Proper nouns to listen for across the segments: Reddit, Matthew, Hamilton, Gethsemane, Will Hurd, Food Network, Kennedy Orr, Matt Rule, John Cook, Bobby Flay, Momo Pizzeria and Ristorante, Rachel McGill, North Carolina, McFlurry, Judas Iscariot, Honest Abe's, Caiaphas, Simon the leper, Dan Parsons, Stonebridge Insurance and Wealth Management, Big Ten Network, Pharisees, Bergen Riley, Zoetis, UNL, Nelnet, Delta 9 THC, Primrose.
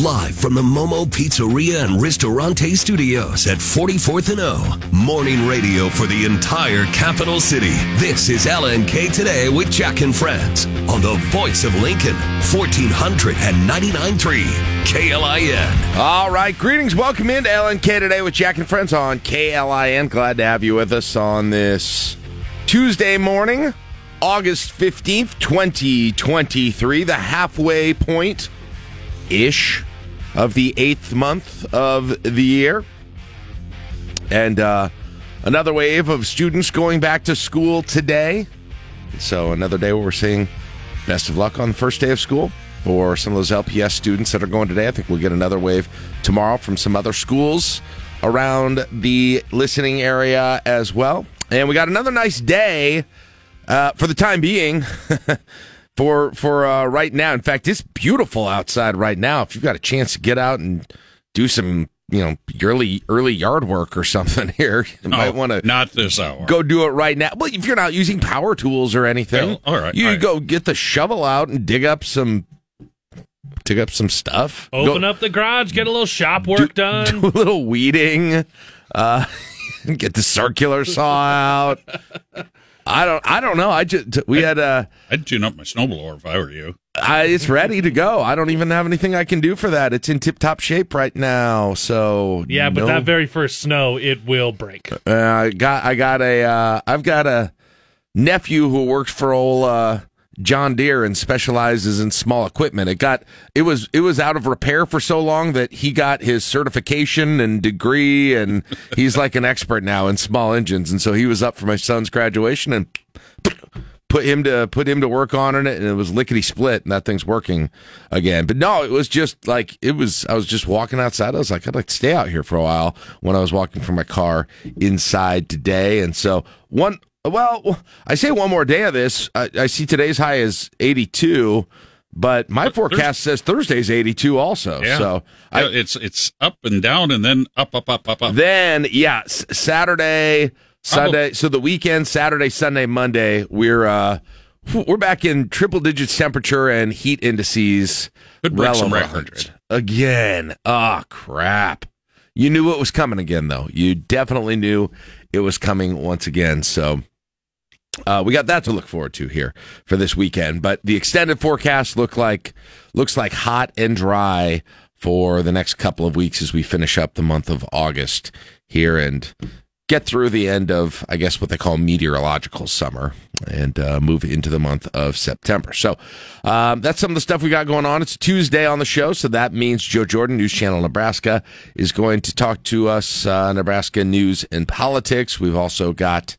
live from the Momo Pizzeria and Ristorante studios at 44th and O. Morning radio for the entire capital city. This is L&K Today with Jack and Friends on the voice of Lincoln, 1499.3 KLIN. All right, greetings. Welcome into L&K Today with Jack and Friends on KLIN. Glad to have you with us on this Tuesday morning, August 15th, 2023, the halfway point-ish of the 8th month of the year. And another wave of students going back to school today. So another day where we're saying best of luck on the first day of school for some of those LPS students that are going today. I think we'll get another wave tomorrow from some other schools around the listening area as well. And we got another nice day. For the time being, for right now. In fact, it's beautiful outside right now. If you've got a chance to get out and do some, early yard work or something here, you might want to not this hour. Go do it right now. Well, if you're not using power tools or anything, you go get the shovel out and dig up some stuff. Open up the garage, get a little shop work done, do a little weeding, get the circular saw out. I don't know. I'd tune up my snowblower if I were you. It's ready to go. I don't even have anything I can do for that. It's in tip-top shape right now. So yeah, but that very first snow, it will break. I've got a nephew who works for old John Deere and specializes in small equipment. It was out of repair for so long that he got his certification and degree, and he's like an expert now in small engines. And so he was up for my son's graduation and put him to work on it, and it was lickety split, and that thing's working again. But no, it was just like I was just walking outside. I was like, I'd like to stay out here for a while when I was walking from my car inside today. And so I say one more day of this. I see today's high is 82, but my forecast says Thursday's 82 also. Yeah. So it's up and down, and then up. Then Saturday, Sunday. So the weekend, Saturday, Sunday, Monday, we're back in triple digits temperature and heat indices. Could break some records again. Oh crap! You knew it was coming again, though. You definitely knew it was coming once again. So. We got that to look forward to here for this weekend, but the extended forecast looks like hot and dry for the next couple of weeks as we finish up the month of August here and get through the end of, I guess, what they call meteorological summer and move into the month of September. So that's some of the stuff we got going on. It's Tuesday on the show, so that means Joe Jordan, News Channel Nebraska, is going to talk to us Nebraska news and politics. We've also got...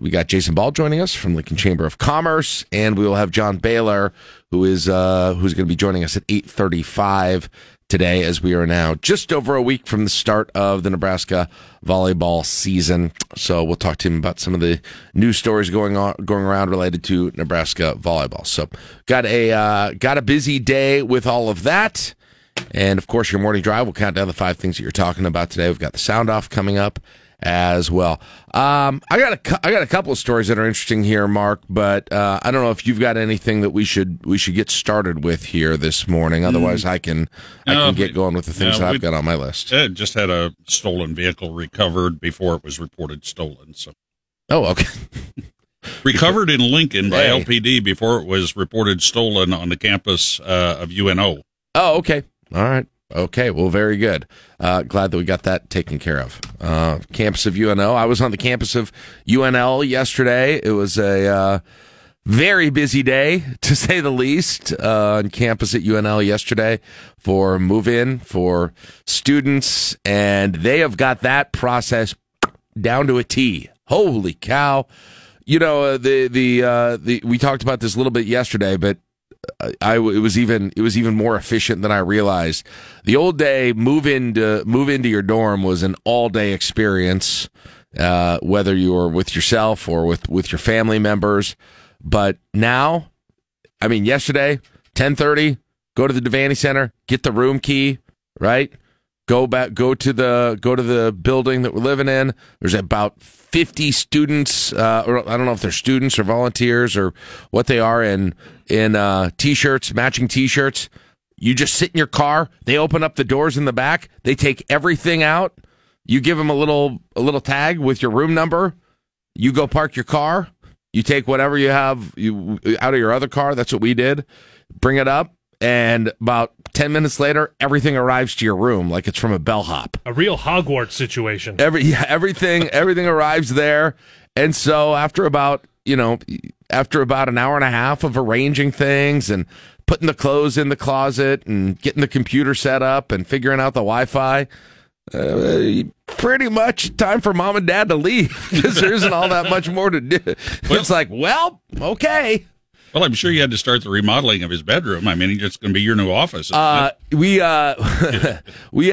We got Jason Ball joining us from Lincoln Chamber of Commerce, and we will have John Baylor, who's going to be joining us at 8:35 today, as we are now just over a week from the start of the Nebraska volleyball season. So we'll talk to him about some of the news stories going around related to Nebraska volleyball. So got a busy day with all of that, and of course your morning drive. We'll count down the five things that you're talking about today. We've got the sound off coming up as well. I got a couple of stories that are interesting here, Mark, but I don't know if you've got anything that we should get started with here this morning. Otherwise, I can get going with the things that I've got on my list. Just had a stolen vehicle recovered before it was reported stolen. So, okay. Recovered in Lincoln by LPD before it was reported stolen on the campus of UNL. Oh, okay. All right. Okay, well, very good. Glad that we got that taken care of. Campus of UNL. I was on the campus of UNL yesterday. It was a very busy day, to say the least, on campus at UNL yesterday for move-in for students, and they have got that process down to a T. Holy cow! We talked about this a little bit yesterday, but. It was even more efficient than I realized. The old day move into your dorm was an all day experience, whether you were with yourself or with your family members. But now, I mean, yesterday 10:30, go to the Devaney Center, get the room key, right? Go to the building that we're living in. There's about 50 students, or I don't know if they're students or volunteers or what they are in t-shirts, matching t-shirts. You just sit in your car. They open up the doors in the back. They take everything out. You give them a little tag with your room number. You go park your car. You take whatever you have out of your other car. That's what we did. Bring it up. And about 10 minutes later, everything arrives to your room like it's from a bellhop. A real Hogwarts situation. Everything arrives there. And so after about an hour and a half of arranging things and putting the clothes in the closet and getting the computer set up and figuring out the Wi-Fi, pretty much time for mom and dad to leave because there isn't all that much more to do. Well, it's like, well, okay. Well, I'm sure you had to start the remodeling of his bedroom. I mean, it's going to be your new office. We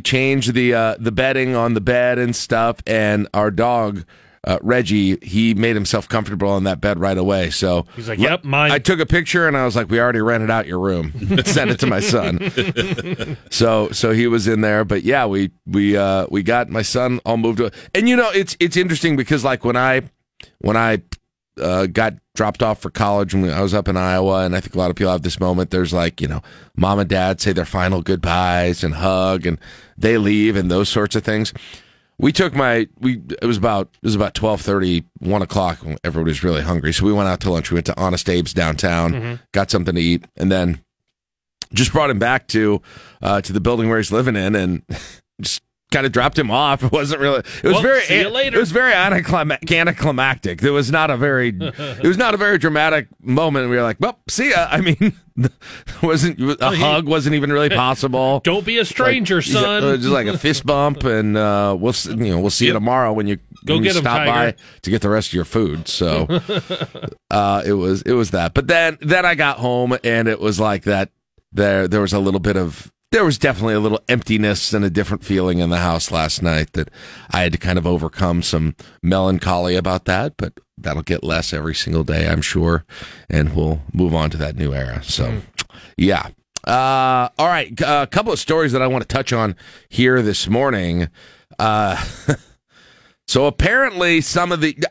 changed the bedding on the bed and stuff, and our dog Reggie, he made himself comfortable on that bed right away. So he's like, "Yep, mine." I took a picture and I was like, "We already rented out your room." Sent it to my son. So he was in there, but yeah, we got my son all moved away. And it's interesting because like when I got dropped off for college when I was up in Iowa, and I think a lot of people have this moment. There's like, mom and dad say their final goodbyes and hug, and they leave and those sorts of things. We took it was about 12:30, 1 o'clock. Everybody was really hungry, so we went out to lunch. We went to Honest Abe's downtown, got something to eat, and then just brought him back to the building where he's living in, and just kind of dropped him off. It wasn't really. It was very anticlimactic. It was not a very dramatic moment. We were like, "Well, see ya." I mean, hug wasn't even really possible. Don't be a stranger, son. Just like a fist bump, and we'll see you tomorrow when you stop by to get the rest of your food. So it was that. But then I got home, and it was like that. There was a little bit of. There was definitely a little emptiness and a different feeling in the house last night that I had to kind of overcome some melancholy about that, but that'll get less every single day, I'm sure, and we'll move on to that new era. So, yeah. All right, a couple of stories that I want to touch on here this morning. So apparently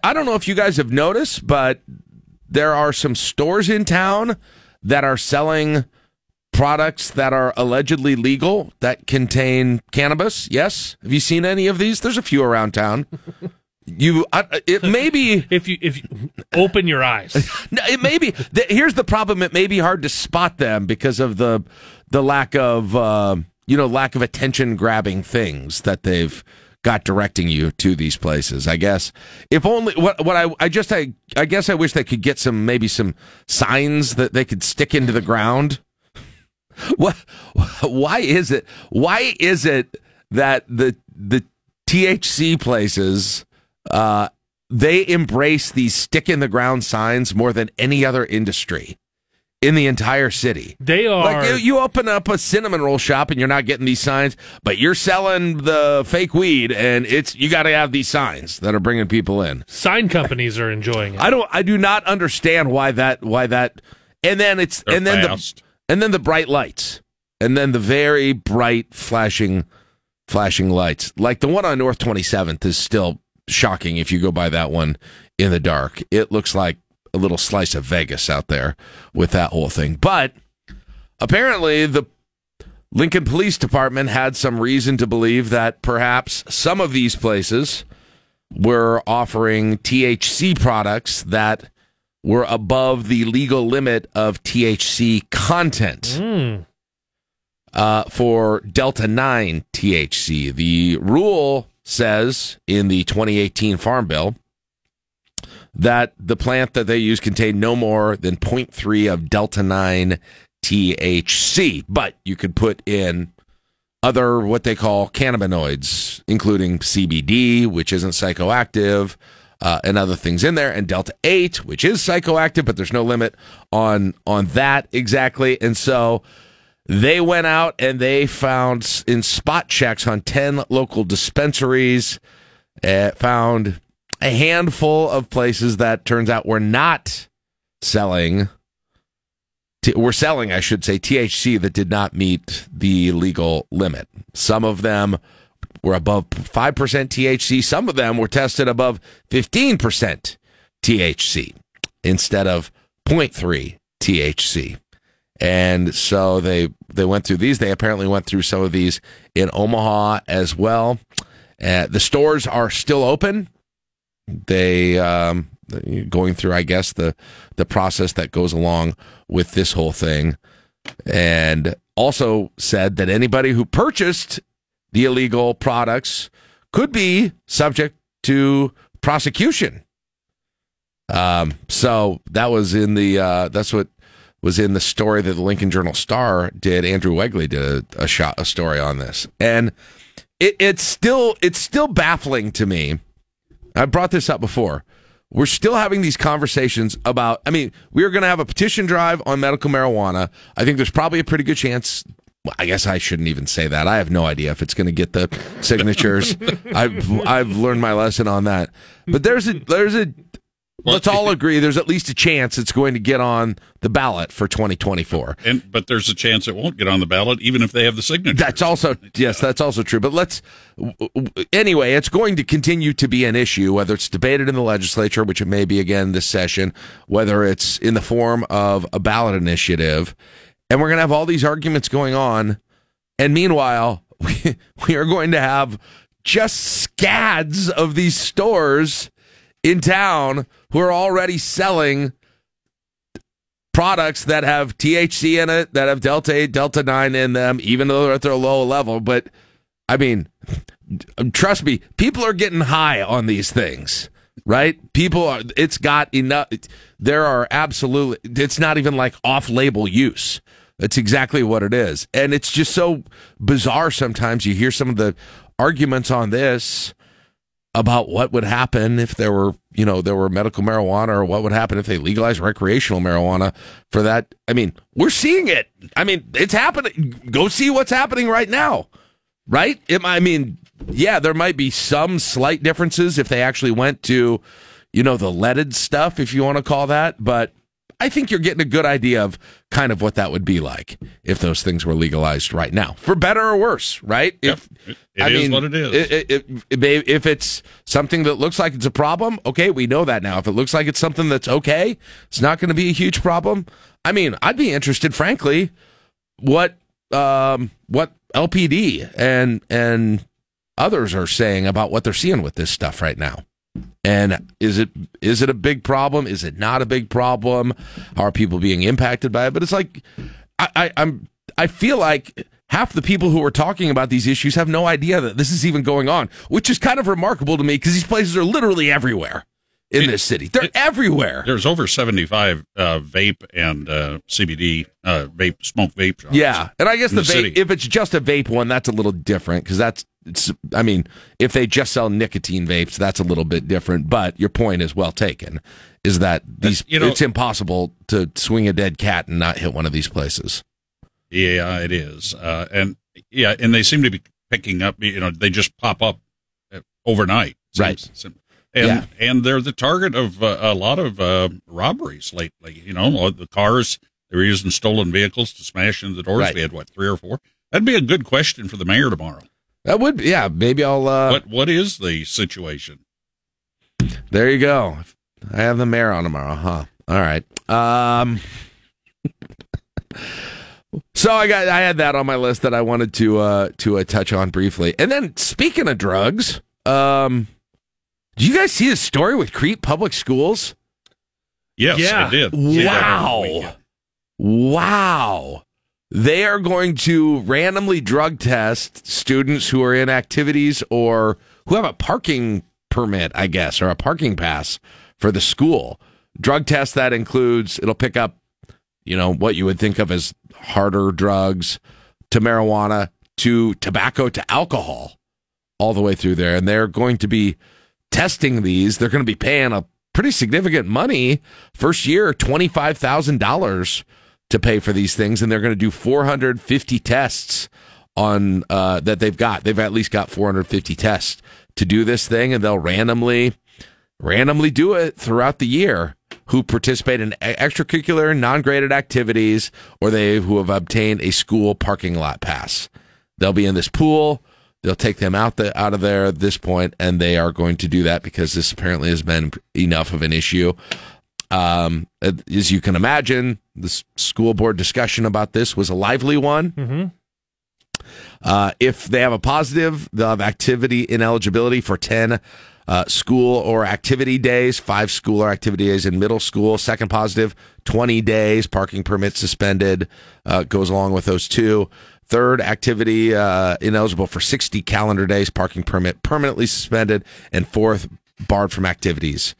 I don't know if you guys have noticed, but there are some stores in town that are selling products that are allegedly legal that contain cannabis. Yes, have you seen any of these? There's a few around town. It may be if you open your eyes. No, it may be. Here's the problem: it may be hard to spot them because of the lack of attention grabbing things that they've got directing you to these places. I guess if only I wish they could get maybe some signs that they could stick into the ground. What? Why is it? Why is it that the THC places they embrace these stick in the ground signs more than any other industry in the entire city? They are like you open up a cinnamon roll shop and you're not getting these signs, but you're selling the fake weed, and you got to have these signs that are bringing people in. Sign companies are enjoying it. I do not understand why that. And then it's They're and then fast. And then the bright lights, and then the very bright flashing lights. Like the one on North 27th is still shocking if you go by that one in the dark. It looks like a little slice of Vegas out there with that whole thing. But apparently the Lincoln Police Department had some reason to believe that perhaps some of these places were offering THC products that were above the legal limit of THC content for Delta 9 THC. The rule says in the 2018 Farm Bill that the plant that they use contained no more than 0.3 of Delta 9 THC, but you could put in other what they call cannabinoids, including CBD, which isn't psychoactive, and other things in there, and Delta 8, which is psychoactive, but there's no limit on that exactly. And so they went out and they found in spot checks on 10 local dispensaries, found a handful of places that turns out were not selling. Were selling, I should say, THC that did not meet the legal limit. Some of them were above 5% THC. Some of them were tested above 15% THC instead of 0.3 THC. And so they went through these. They apparently went through some of these in Omaha as well. The stores are still open. They going through, I guess, the process that goes along with this whole thing. And also said that anybody who purchased the illegal products could be subject to prosecution. So that was in the that's what was in the story that the Lincoln Journal Star did. Andrew Wegley did a story on this, and it's still baffling to me. I brought this up before. We're still having these conversations about, I mean, we're going to have a petition drive on medical marijuana. I think there's probably a pretty good chance. Well, I guess I shouldn't even say that. I have no idea if it's going to get the signatures. I've learned my lesson on that. But there's a let's all agree there's at least a chance it's going to get on the ballot for 2024. But there's a chance it won't get on the ballot even if they have the signatures. That's also, yes, that's also true. But anyway, it's going to continue to be an issue, whether it's debated in the legislature, which it may be again this session, whether it's in the form of a ballot initiative. And we're going to have all these arguments going on. And meanwhile, we are going to have just scads of these stores in town who are already selling products that have THC in it, that have Delta 8, Delta 9 in them, even though they're at their low level. But, I mean, trust me, people are getting high on these things, right? It's got enough. There are absolutely, it's not even like off-label use. That's exactly what it is. And it's just so bizarre sometimes. You hear some of the arguments on this about what would happen if there were medical marijuana, or what would happen if they legalized recreational marijuana for that. I mean, we're seeing it. I mean, it's happening. Go see what's happening right now, right? There might be some slight differences if they actually went to, the leaded stuff, if you want to call that. But I think you're getting a good idea of kind of what that would be like if those things were legalized right now, for better or worse, right? Yep. It is what it is. If it's something that looks like it's a problem, okay, we know that now. If it looks like it's something that's okay, it's not going to be a huge problem. I mean, I'd be interested, frankly, what LPD and others are saying about what they're seeing with this stuff right now. And is it a big problem? Is it not a big problem? How are people being impacted by it? But it's like, I feel like half the people who are talking about these issues have no idea that this is even going on, which is kind of remarkable to me, because these places are literally everywhere in this city. They're everywhere. There's over 75 vape and CBD smoke vape shops. Yeah, and I guess the vape, if it's just a vape one, that's a little different, because if they just sell nicotine vapes, that's a little bit different. But your point is well taken, is that it's impossible to swing a dead cat and not hit one of these places. Yeah, it is. And they seem to be picking up, they just pop up overnight. Right. And they're the target of a lot of robberies lately. The cars, they were using stolen vehicles to smash into the doors. Right. We had, three or four? That'd be a good question for the mayor tomorrow. That would be, yeah. Maybe I'll. What is the situation? There you go. I have the mayor on tomorrow, huh? All right. So I had that on my list that I wanted to touch on briefly. And then, speaking of drugs, do you guys see the story with Crete Public Schools? Yes, yeah. I did. Wow. They are going to randomly drug test students who are in activities or who have a parking permit, I guess, or a parking pass for the school. Drug test that includes, it'll pick up, what you would think of as harder drugs, to marijuana, to tobacco, to alcohol, all the way through there. And they're going to be testing these. They're going to be paying a pretty significant money. First year, $25,000. To pay for these things, and they're going to do 450 tests on that they've got. They've at least got 450 tests to do this thing, and they'll randomly do it throughout the year. Who participate in extracurricular, non-graded activities, or they who have obtained a school parking lot pass. They'll be in this pool. They'll take them out of there at this point, and they are going to do that because this apparently has been enough of an issue. As you can imagine, the school board discussion about this was a lively one. Mm-hmm. If they have a positive, they'll have activity ineligibility for 10 school or activity days, 5 school or activity days in middle school. Second positive, 20 days, parking permit suspended, goes along with those two. Third activity, ineligible for 60 calendar days, parking permit permanently suspended. And fourth, barred from activities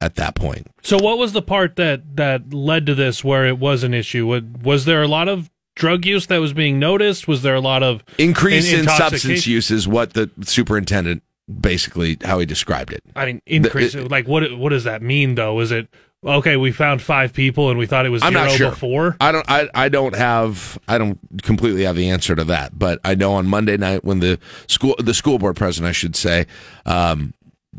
at that point. So what was the part that led to this where it was an issue? Was there a lot of drug use that was being noticed? Was there a lot of increase in substance use is what the superintendent basically how he described it. I mean, increase. Like, what does that mean, though? Is it okay? We found 5 people, and we thought it was zero before. I don't completely have the answer to that, but I know on Monday night when the school board president, I should say,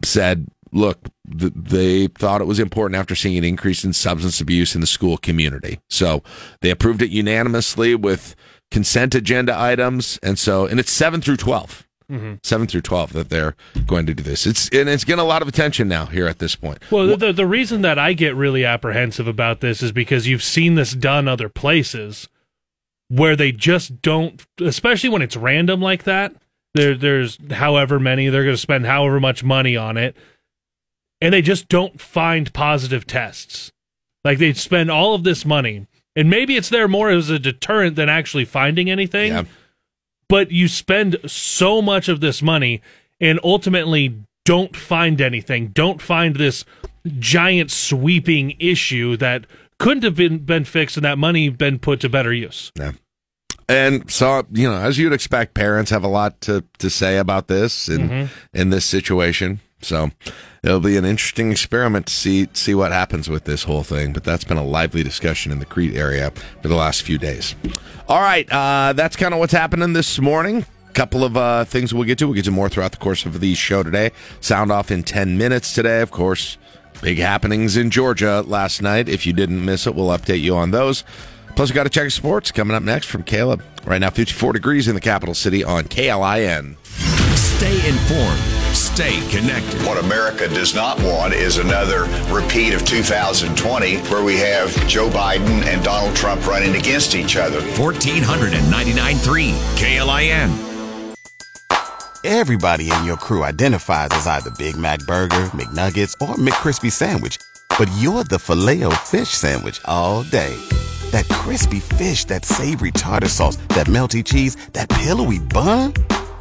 said, "Look, they thought it was important after seeing an increase in substance abuse in the school community, so they approved it unanimously with consent agenda items, and it's 7 through 12." Mm-hmm. 7 through 12 that they're going to do this. It's getting a lot of attention now here at this point. Well, the reason that I get really apprehensive about this is because you've seen this done other places where they just don't, especially when it's random like that. There's however many, they're going to spend however much money on it, and they just don't find positive tests. Like, they spend all of this money, and maybe it's there more as a deterrent than actually finding anything. Yeah. But you spend so much of this money and ultimately don't find anything, don't find this giant sweeping issue that couldn't have been fixed and that money been put to better use. Yeah. And so, you know, as you'd expect, parents have a lot to say about this in this situation. So it'll be an interesting experiment to see what happens with this whole thing. But that's been a lively discussion in the Crete area for the last few days. All right, that's kind of what's happening this morning. A couple of things we'll get to. We'll get to more throughout the course of the show today. Sound off in 10 minutes today, of course. Big happenings in Georgia last night. If you didn't miss it, we'll update you on those. Plus, we got a check of sports coming up next from Caleb. Right now, 54 degrees in the capital city on KLIN. Stay informed. Stay connected. What America does not want is another repeat of 2020 where we have Joe Biden and Donald Trump running against each other. 1499.3 KLIN. Everybody in your crew identifies as either Big Mac Burger, McNuggets, or McCrispy Sandwich. But you're the Filet-O-Fish Sandwich all day. That crispy fish, that savory tartar sauce, that melty cheese, that pillowy bun.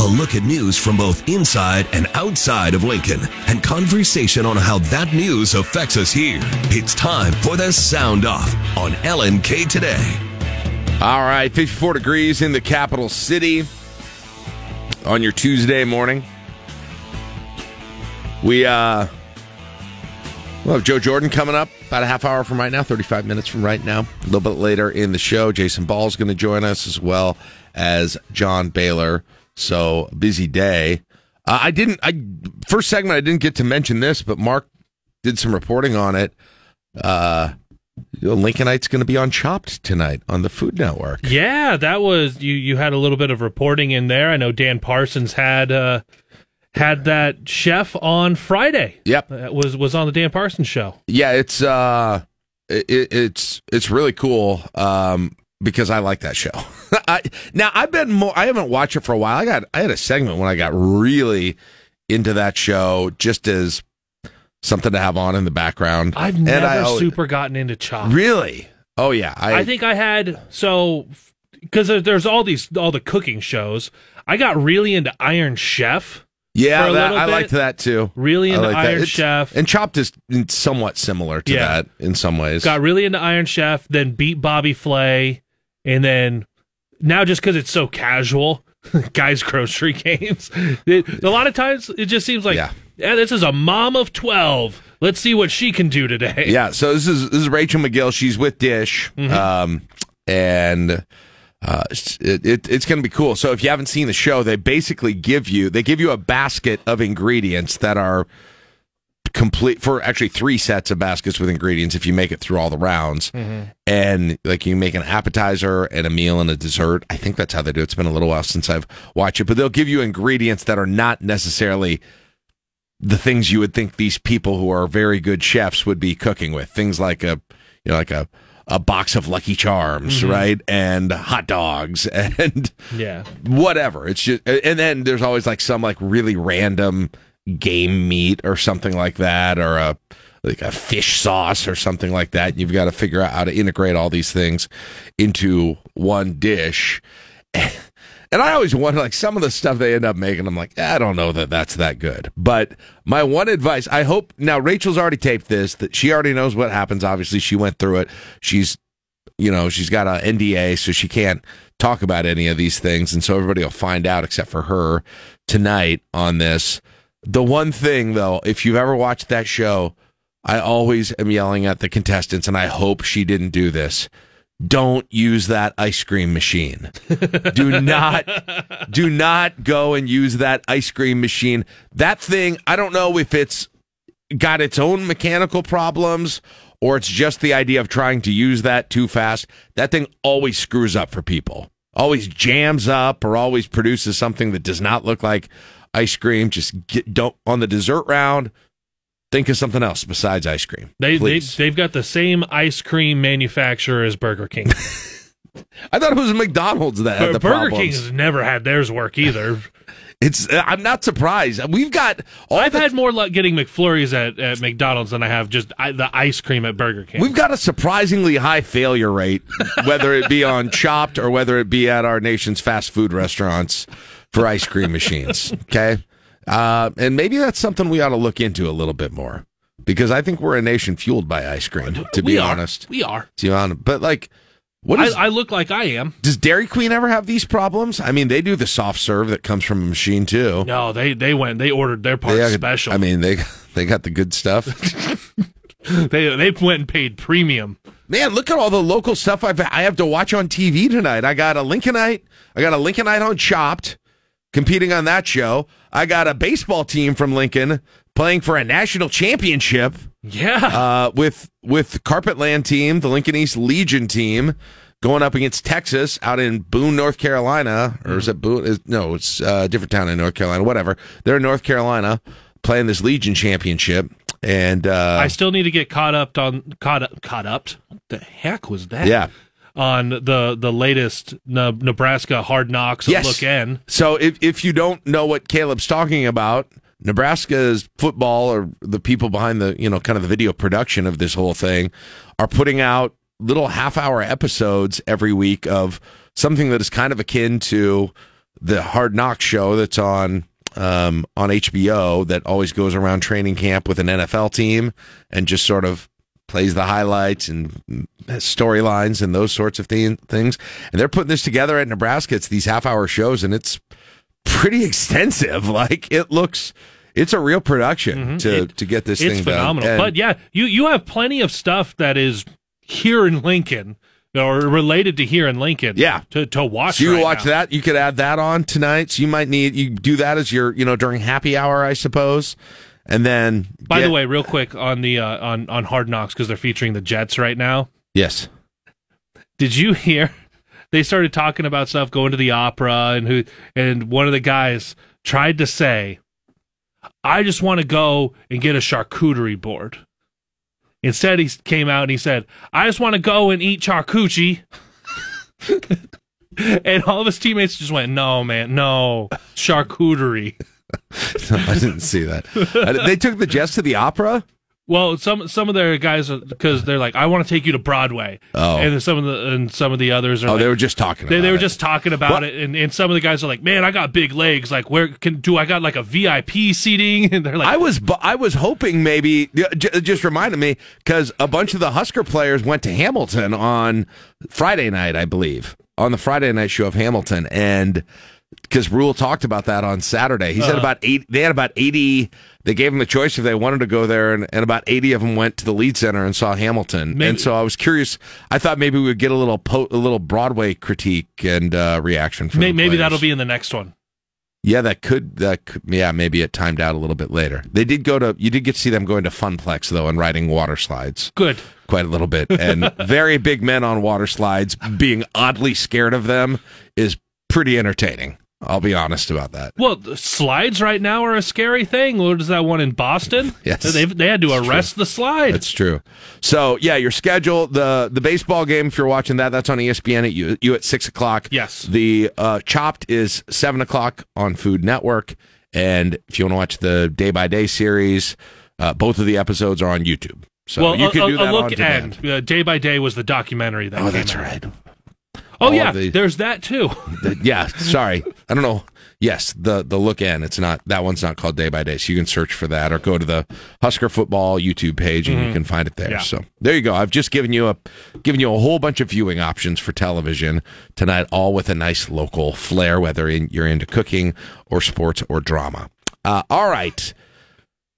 A look at news from both inside and outside of Lincoln, and conversation on how that news affects us here. It's time for the Sound Off on LNK Today. All right, 54 degrees in the capital city on your Tuesday morning. We'll have Joe Jordan coming up about a half hour from right now, 35 minutes from right now. A little bit later in the show, Jason Ball is going to join us, as well as John Baylor. So, busy day. First segment, I didn't get to mention this, but Mark did some reporting on it. Lincolnite's going to be on Chopped tonight on the Food Network. Yeah, that was, you had a little bit of reporting in there. I know Dan Parsons had that chef on Friday. Yep. That was on the Dan Parsons show. Yeah, it's really cool. Because I like that show. I haven't watched it for a while. I had a segment when I got really into that show, just as something to have on in the background. I've never super gotten into Chopped. Really? Oh yeah. I think I had, so because there's all the cooking shows. I got really into Iron Chef. Yeah, that, I liked that too. Really into Iron Chef. And Chopped is somewhat similar to that in some ways. Got really into Iron Chef, then beat Bobby Flay, and then now just because it's so casual, guys' grocery games. A lot of times it just seems like, this is a mom of 12. Let's see what she can do today. Yeah, so this is Rachel McGill. She's with Dish, and... It's going to be cool. So if you haven't seen the show, they basically give you a basket of ingredients that are complete for actually 3 sets of baskets with ingredients if you make it through all the rounds. Mm-hmm. And like you make an appetizer and a meal and a dessert. I think that's how they do it. It's been a little while since I've watched it, but they'll give you ingredients that are not necessarily the things you would think these people who are very good chefs would be cooking with. Things like a box of Lucky Charms, right? And hot dogs and whatever. It's just, and then there's always like some like really random game meat or something like that, or a fish sauce or something like that. And you've got to figure out how to integrate all these things into one dish. And I always wonder, like, some of the stuff they end up making, I'm like, I don't know that that's that good. But my one advice, I hope, now Rachel's already taped this, that she already knows what happens. Obviously, she went through it. She's got an NDA, so she can't talk about any of these things. And so everybody will find out, except for her, tonight on this. The one thing, though, if you've ever watched that show, I always am yelling at the contestants, and I hope she didn't do this. Don't use that ice cream machine. Do not go and use that ice cream machine. That thing, I don't know if it's got its own mechanical problems or it's just the idea of trying to use that too fast. That thing always screws up for people. Always jams up or always produces something that does not look like ice cream. Don't on the dessert round. Think of something else besides ice cream. They've got the same ice cream manufacturer as Burger King. I thought it was McDonald's that had the Burger problems. King's never had theirs work either. I'm not surprised. We've got. I've had more luck getting McFlurries at McDonald's than I have just the ice cream at Burger King. We've got a surprisingly high failure rate, whether it be on Chopped or whether it be at our nation's fast food restaurants for ice cream machines. Okay. And maybe that's something we ought to look into a little bit more, because I think we're a nation fueled by ice cream, to be honest. We are. But, like, what is... I look like I am. Does Dairy Queen ever have these problems? I mean, they do the soft serve that comes from a machine, too. No, they ordered their part special. I mean, they got the good stuff. They went and paid premium. Man, look at all the local stuff I have to watch on TV tonight. I got a Lincolnite on Chopped. Competing on that show, I got a baseball team from Lincoln playing for a national championship. Yeah, with Carpetland team, the Lincoln East Legion team, going up against Texas out in Boone, North Carolina, or is it Boone? No, it's a different town in North Carolina. Whatever, they're in North Carolina playing this Legion championship, and I still need to get caught up. What the heck was that? Yeah. On the latest Nebraska Hard Knocks look in. So if you don't know what Caleb's talking about, Nebraska's football, or the people behind the kind of the video production of this whole thing, are putting out little half-hour episodes every week of something that is kind of akin to the Hard Knocks show that's on HBO that always goes around training camp with an NFL team and just sort of plays the highlights and storylines and those sorts of things. And they're putting this together at Nebraska. It's these half-hour shows, and it's pretty extensive. Like, it's a real production to get this thing done. It's phenomenal. And, but, you have plenty of stuff that is here in Lincoln or related to here in Lincoln to watch. So you watch that. You could add that on tonight. So you might need – you do that as your during happy hour, I suppose. And then, by the way, real quick on the on Hard Knocks, because they're featuring the Jets right now. Yes. Did you hear? They started talking about stuff going to the opera, and one of the guys tried to say, "I just want to go and get a charcuterie board." Instead, he came out and he said, "I just want to go and eat charcuterie." And all of his teammates just went, "No, man, no charcuterie." No, I didn't see that. They took the Jets to the opera? Well, some of their guys, because they're like, I want to take you to Broadway. Oh. And some of the others are. Oh, like, they were just talking about it. They were just talking about it. And some of the guys are like, man, I got big legs. Like, where do I got like a VIP seating? And they're like, I was hoping maybe, just reminded me, because a bunch of the Husker players went to Hamilton on Friday night, I believe, on the Friday night show of Hamilton. And because Rule talked about that on Saturday. He said they had about 80. They gave them the choice if they wanted to go there, and about 80 of them went to the Lead Center and saw Hamilton. Maybe. And so I was curious. I thought maybe we would get a little Broadway critique and reaction from maybe that'll be in the next one. Yeah, that could. Yeah, maybe it timed out a little bit later. They did go to. You did get to see them going to Funplex though, and riding water slides. Good, quite a little bit, and very big men on water slides being oddly scared of them is pretty entertaining. I'll be honest about that. Well, the slides right now are a scary thing. What is that one in Boston? Yes. They had to arrest the slide. That's true. So, yeah, your schedule, the baseball game, if you're watching that, that's on ESPN at you at 6 o'clock. Yes. The Chopped is 7 o'clock on Food Network. And if you want to watch the day-by-day series, both of the episodes are on YouTube. So well, you can do that on demand. Day-by-Day was the documentary that came out. Oh, that's right. Oh, yeah, there's that, too. Sorry. I don't know. Yes, the look in. It's not, that one's not called Day by Day, so you can search for that or go to the Husker Football YouTube page, and you can find it there. Yeah. So there you go. I've just given you a whole bunch of viewing options for television tonight, all with a nice local flair, whether you're into cooking or sports or drama. All right.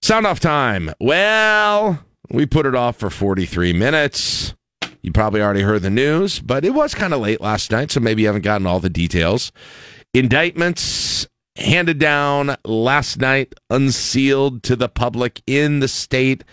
Sound off time. Well, we put it off for 43 minutes. You probably already heard the news, but it was kind of late last night, so maybe you haven't gotten all the details. Indictments handed down last night, unsealed to the public in the state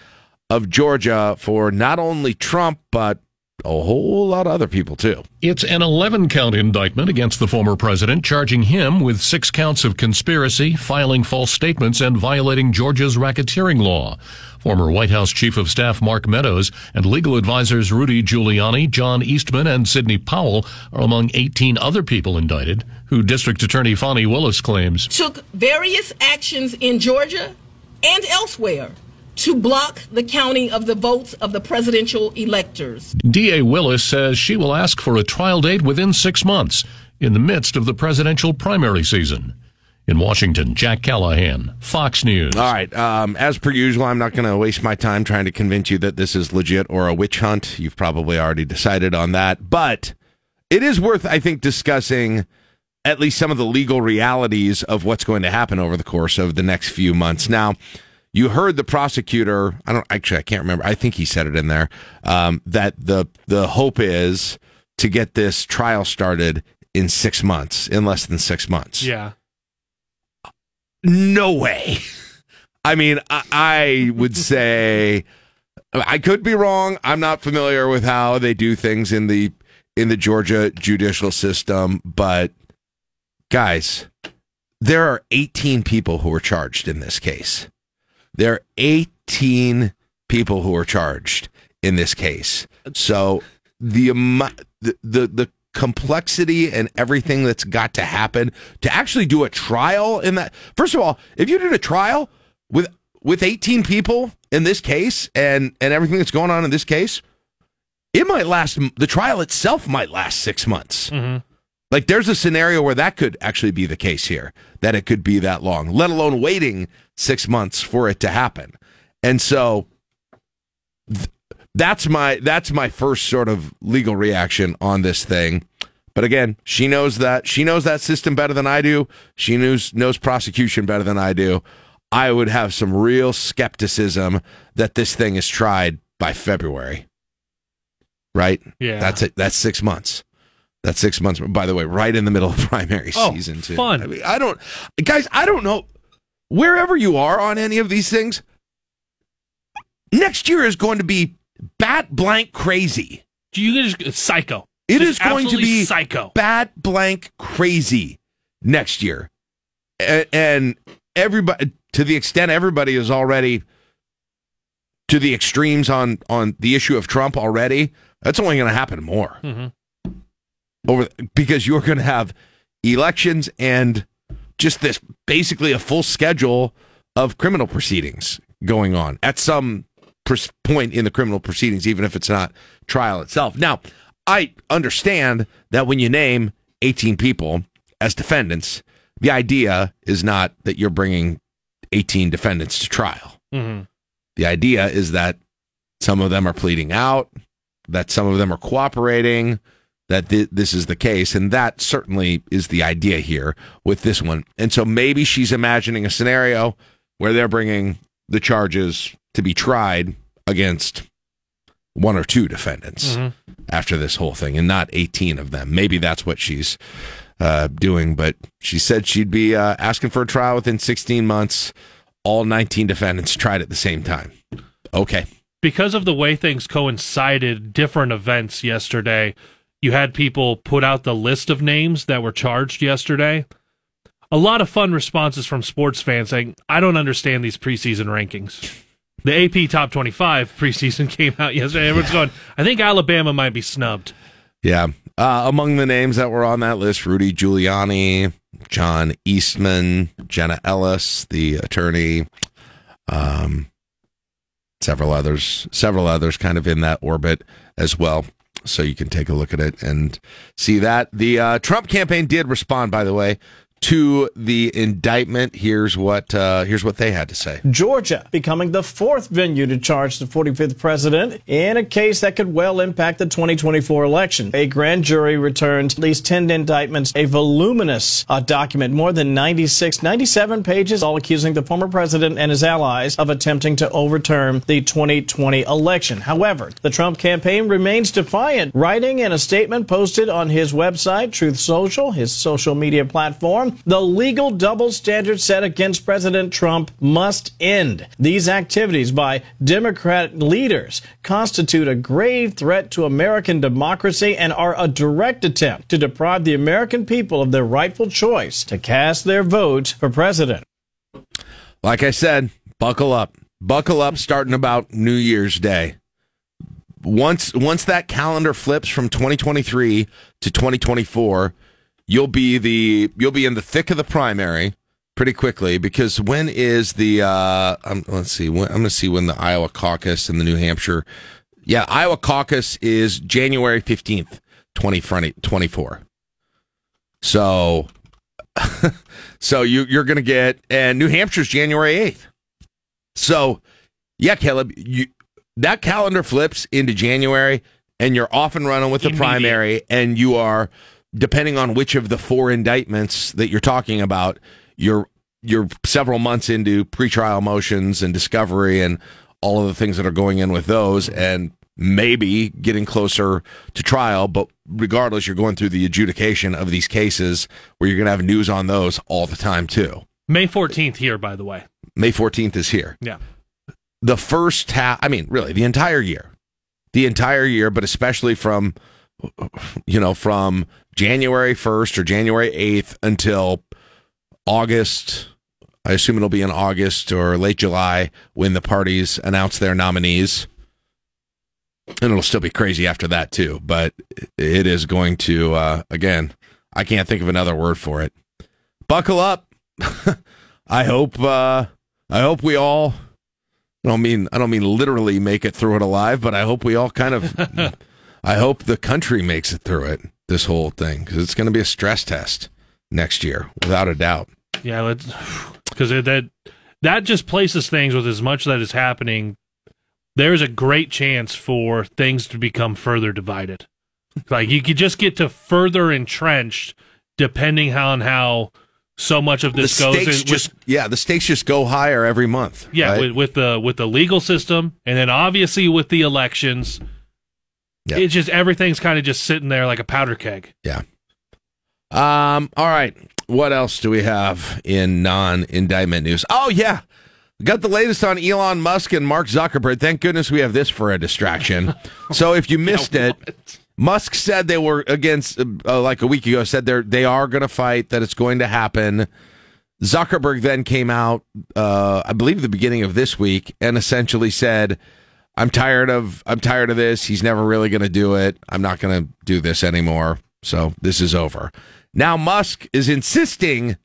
of Georgia for not only Trump, but a whole lot of other people, too. It's an 11-count indictment against the former president, charging him with 6 counts of conspiracy, filing false statements, and violating Georgia's racketeering law. Former White House Chief of Staff Mark Meadows and legal advisors Rudy Giuliani, John Eastman, and Sidney Powell are among 18 other people indicted, who District Attorney Fonnie Willis claims took various actions in Georgia and elsewhere to block the counting of the votes of the presidential electors. DA Willis says she will ask for a trial date within 6 months, in the midst of the presidential primary season. In Washington, Jack Callahan, Fox News. All right, as per usual, I'm not going to waste my time trying to convince you that this is legit or a witch hunt. You've probably already decided on that. But it is worth, I think, discussing at least some of the legal realities of what's going to happen over the course of the next few months. Now, you heard the prosecutor, I can't remember, I think he said it in there, that the hope is to get this trial started in 6 months, in less than 6 months. Yeah. No way. I mean, I would say, I could be wrong. I'm not familiar with how they do things in the Georgia judicial system, but guys, there are 18 people who were charged in this case. There are 18 people who are charged in this case. So the complexity and everything that's got to happen to actually do a trial in that. First of all, if you did a trial with 18 people in this case and everything that's going on in this case, it might last. The trial itself might last 6 months. Mm-hmm. Like, there's a scenario where that could actually be the case here, that it could be that long, let alone waiting 6 months for it to happen. And so that's my first sort of legal reaction on this thing. But again, she knows that system better than I do. She knows prosecution better than I do. I would have some real skepticism that this thing is tried by February. Right? Yeah. That's it. That's 6 months. That's 6 months, by the way, right in the middle of primary season, too. Fun. I mean, I don't know. Wherever you are on any of these things, next year is going to be bat blank crazy. It's psycho. It is going to be psycho. Bat blank crazy next year. And everybody, to the extent everybody is already to the extremes on the issue of Trump already, that's only going to happen more. Mm-hmm. Because you're going to have elections and just this basically a full schedule of criminal proceedings going on at some point in the criminal proceedings, even if it's not trial itself. Now, I understand that when you name 18 people as defendants, the idea is not that you're bringing 18 defendants to trial. Mm-hmm. The idea is that some of them are pleading out, that some of them are cooperating, that this is the case, and that certainly is the idea here with this one. And so maybe she's imagining a scenario where they're bringing the charges to be tried against one or two defendants after this whole thing, and not 18 of them. Maybe that's what she's doing, but she said she'd be asking for a trial within 16 months, all 19 defendants tried at the same time. Okay. Because of the way things coincided, different events yesterday, you had people put out the list of names that were charged yesterday. A lot of fun responses from sports fans saying, I don't understand these preseason rankings. The AP Top 25 preseason came out yesterday. Everyone's going, I think Alabama might be snubbed. Yeah. Among the names that were on that list, Rudy Giuliani, John Eastman, Jenna Ellis, the attorney, several others kind of in that orbit as well. So you can take a look at it and see that. The Trump campaign did respond, by the way, to the indictment. Here's what they had to say. Georgia becoming the fourth venue to charge the 45th president in a case that could well impact the 2024 election. A grand jury returned at least 10 indictments, a voluminous document, more than 97 pages, all accusing the former president and his allies of attempting to overturn the 2020 election. However, the Trump campaign remains defiant, writing in a statement posted on his website, Truth Social, his social media platform, the legal double standard set against President Trump must end. These activities by Democrat leaders constitute a grave threat to American democracy and are a direct attempt to deprive the American people of their rightful choice to cast their vote for president. Like I said, buckle up starting about New Year's Day. Once that calendar flips from 2023 to 2024, You'll be in the thick of the primary pretty quickly, because when is the I'm going to see when the Iowa caucus and the New Hampshire, Iowa caucus is January 15th, 2024. So, you're going to get, and New Hampshire's January 8th. So, yeah, Caleb, that calendar flips into January, and you're off and running with the primary, and you are. Depending on which of the four indictments that you're talking about, you're several months into pretrial motions and discovery and all of the things that are going in with those, and maybe getting closer to trial. But regardless, you're going through the adjudication of these cases where you're going to have news on those all the time, too. May 14th here, by the way. May 14th is here. Yeah. The first half, I mean, really, the entire year, but especially from January 1st or January 8th until August. I assume it'll be in August or late July when the parties announce their nominees. And it'll still be crazy after that, too. But it is going to, again, I can't think of another word for it. Buckle up. I hope we all, I don't mean literally make it through it alive, but I hope we all kind of... I hope the country makes it through it, this whole thing, because it's going to be a stress test next year, without a doubt. Yeah, because that just places things with as much that is happening. There's a great chance for things to become further divided. Like, you could just get to further entrenched, depending on how so much of this goes. The stakes just go higher every month. Yeah, right? with the legal system, and then obviously with the elections. Yeah. It's just everything's kind of just sitting there like a powder keg. Yeah. All right. What else do we have in non-indictment news? Oh, yeah. We got the latest on Elon Musk and Mark Zuckerberg. Thank goodness we have this for a distraction. So if you missed it, Musk said they were against, like a week ago, said they are going to fight, that it's going to happen. Zuckerberg then came out, I believe the beginning of this week, and essentially said, I'm tired of this. He's never really going to do it. I'm not going to do this anymore. So this is over. Now Musk is insisting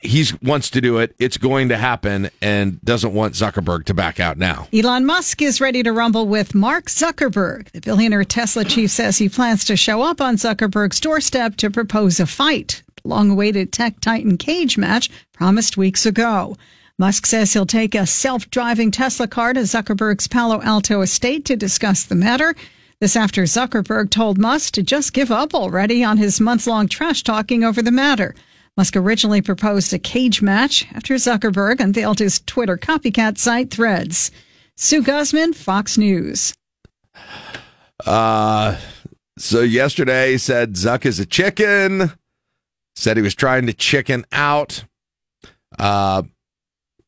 he wants to do it. It's going to happen, and doesn't want Zuckerberg to back out now. Elon Musk is ready to rumble with Mark Zuckerberg. The billionaire Tesla chief says he plans to show up on Zuckerberg's doorstep to propose a fight. Long-awaited tech titan cage match promised weeks ago. Musk says he'll take a self-driving Tesla car to Zuckerberg's Palo Alto estate to discuss the matter. This after Zuckerberg told Musk to just give up already on his months-long trash-talking over the matter. Musk originally proposed a cage match after Zuckerberg unveiled his Twitter copycat site Threads. Sue Guzman, Fox News. So yesterday said Zuck is a chicken. Said he was trying to chicken out.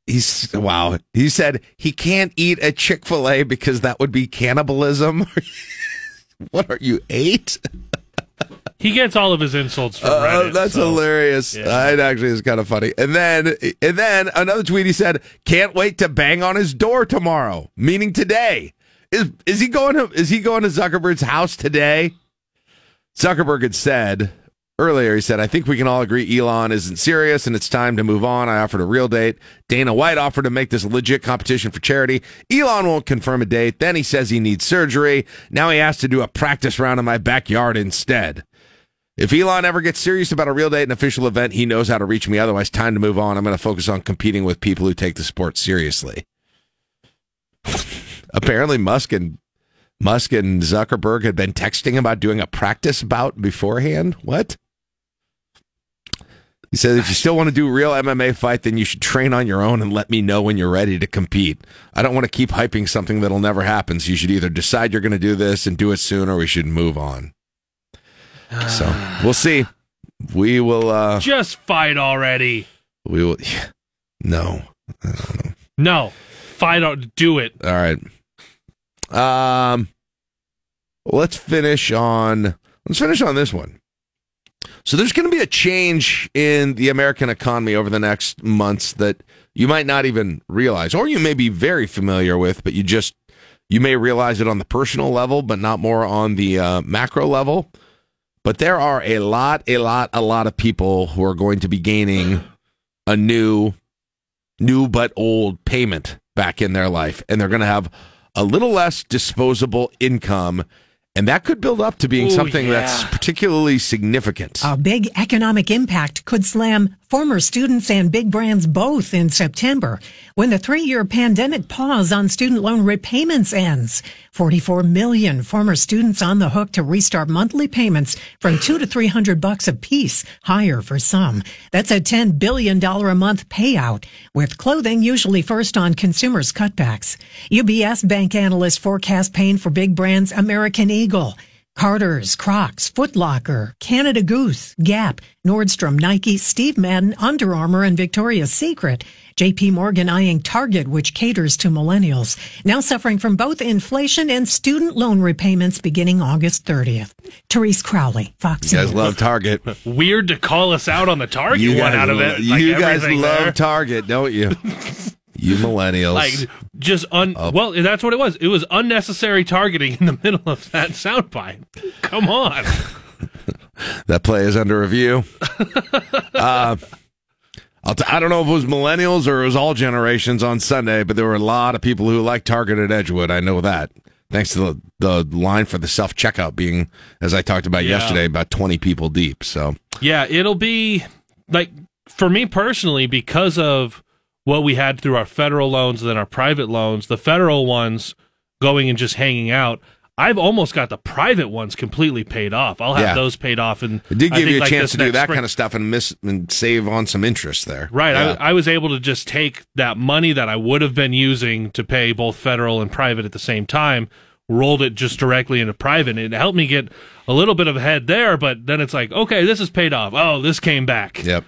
He said he can't eat a Chick-fil-A because that would be cannibalism. What are you, 8? He gets all of his insults from Reddit. That's hilarious. Yeah. It actually is kind of funny. And then another tweet, he said, "Can't wait to bang on his door tomorrow," meaning today. Is he going to Zuckerberg's house today? Zuckerberg had said earlier, he said, "I think we can all agree Elon isn't serious and it's time to move on. I offered a real date. Dana White offered to make this a legit competition for charity. Elon won't confirm a date. Then he says he needs surgery. Now he asked to do a practice round in my backyard instead. If Elon ever gets serious about a real date and official event, he knows how to reach me. Otherwise, time to move on. I'm going to focus on competing with people who take the sport seriously." Apparently, Musk and Zuckerberg had been texting about doing a practice bout beforehand. What? He said, "If you still want to do a real MMA fight, then you should train on your own and let me know when you're ready to compete. I don't want to keep hyping something that'll never happen. So you should either decide you're going to do this and do it soon, or we should move on." So we'll see. We will just fight already. We will. Yeah. No, I don't know. No, fight. Do it. All right. Let's finish on this one. So there's going to be a change in the American economy over the next months that you might not even realize, or you may be very familiar with, but you may realize it on the personal level, but not more on the macro level. But there are a lot of people who are going to be gaining a new but old payment back in their life. And they're going to have a little less disposable income. And that could build up to being something that's particularly significant. A big economic impact could slam former students and big brands both in September, when the 3-year pandemic pause on student loan repayments ends. 44 million former students on the hook to restart monthly payments from $200 to $300 apiece, higher for some. That's a $10 billion a month payout, with clothing usually first on consumers' cutbacks. UBS bank analysts forecast pain for big brands American Eagle, Carter's, Crocs, Foot Locker, Canada Goose, Gap, Nordstrom, Nike, Steve Madden, Under Armour, and Victoria's Secret. J.P. Morgan eyeing Target, which caters to millennials, now suffering from both inflation and student loan repayments beginning August 30th. Therese Crowley, Fox News. You guys love Target. Weird to call us out on the Target you one out of it. Like you guys love there. Target, don't you? You millennials. Well, that's what it was. It was unnecessary targeting in the middle of that soundbite. Come on. That play is under review. I don't know if it was millennials or it was all generations on Sunday, but there were a lot of people who liked Target at Edgewood. I know that. Thanks to the line for the self-checkout being, as I talked about yesterday, about 20 people deep. So yeah, it'll be, like, for me personally, because of what we had through our federal loans and then our private loans, the federal ones going and just hanging out, I've almost got the private ones completely paid off. I'll have those paid off. And it did give you a chance to do that kind of stuff and save on some interest there. Right. Yeah. I was able to just take that money that I would have been using to pay both federal and private at the same time, rolled it just directly into private. It helped me get a little bit of a head there, but then it's like, okay, this is paid off. Oh, this came back. Yep.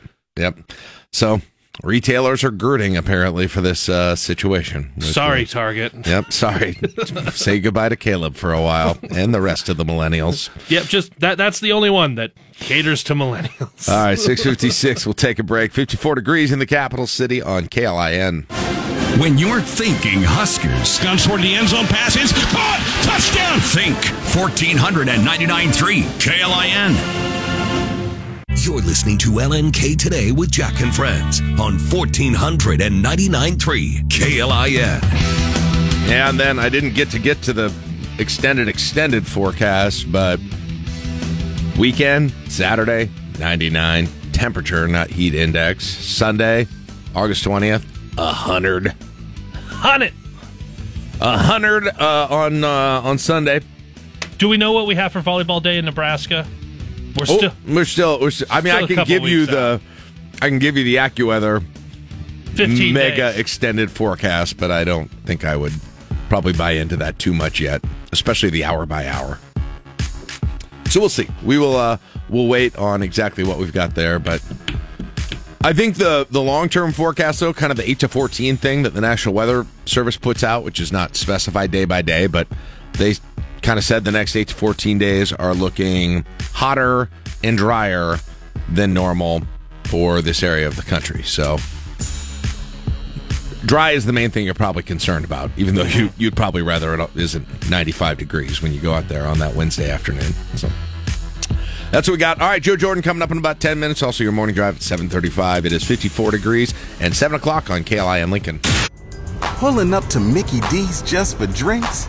So retailers are girding, apparently, for this situation. Sorry, Target. Yep, sorry. Say goodbye to Caleb for a while and the rest of the millennials. Yep, just that's the only one that caters to millennials. All right, 6:56, we'll take a break. 54 degrees in the capital city on KLIN. When you're thinking Huskers. Guns toward the end zone, pass is caught! Touchdown! Think 1499.3 KLIN. You're listening to LNK Today with Jack and Friends on 1499.3 KLIN. And then I didn't get to the extended forecast, but weekend, Saturday, 99. Temperature, not heat index. Sunday, August 20th, 100. 100! 100 on Sunday. Do we know what we have for volleyball day in Nebraska? We're still. I mean, I can give you the AccuWeather 15 mega days. Extended forecast, but I don't think I would probably buy into that too much yet, especially the hour by hour. So we'll see. We will. We'll wait on exactly what we've got there, but I think the long-term forecast, though, kind of the 8 to 14 thing that the National Weather Service puts out, which is not specified day by day, but they kind of said the next 8 to 14 days are looking hotter and drier than normal for this area of the country. So dry is the main thing you're probably concerned about, even though you'd probably rather it isn't 95 degrees when you go out there on that Wednesday afternoon. So that's what we got. All right, Joe Jordan coming up in about 10 minutes. Also, your morning drive at 7:35. It is 54 degrees and 7 o'clock on KLIN Lincoln. Pulling up to Mickey D's just for drinks?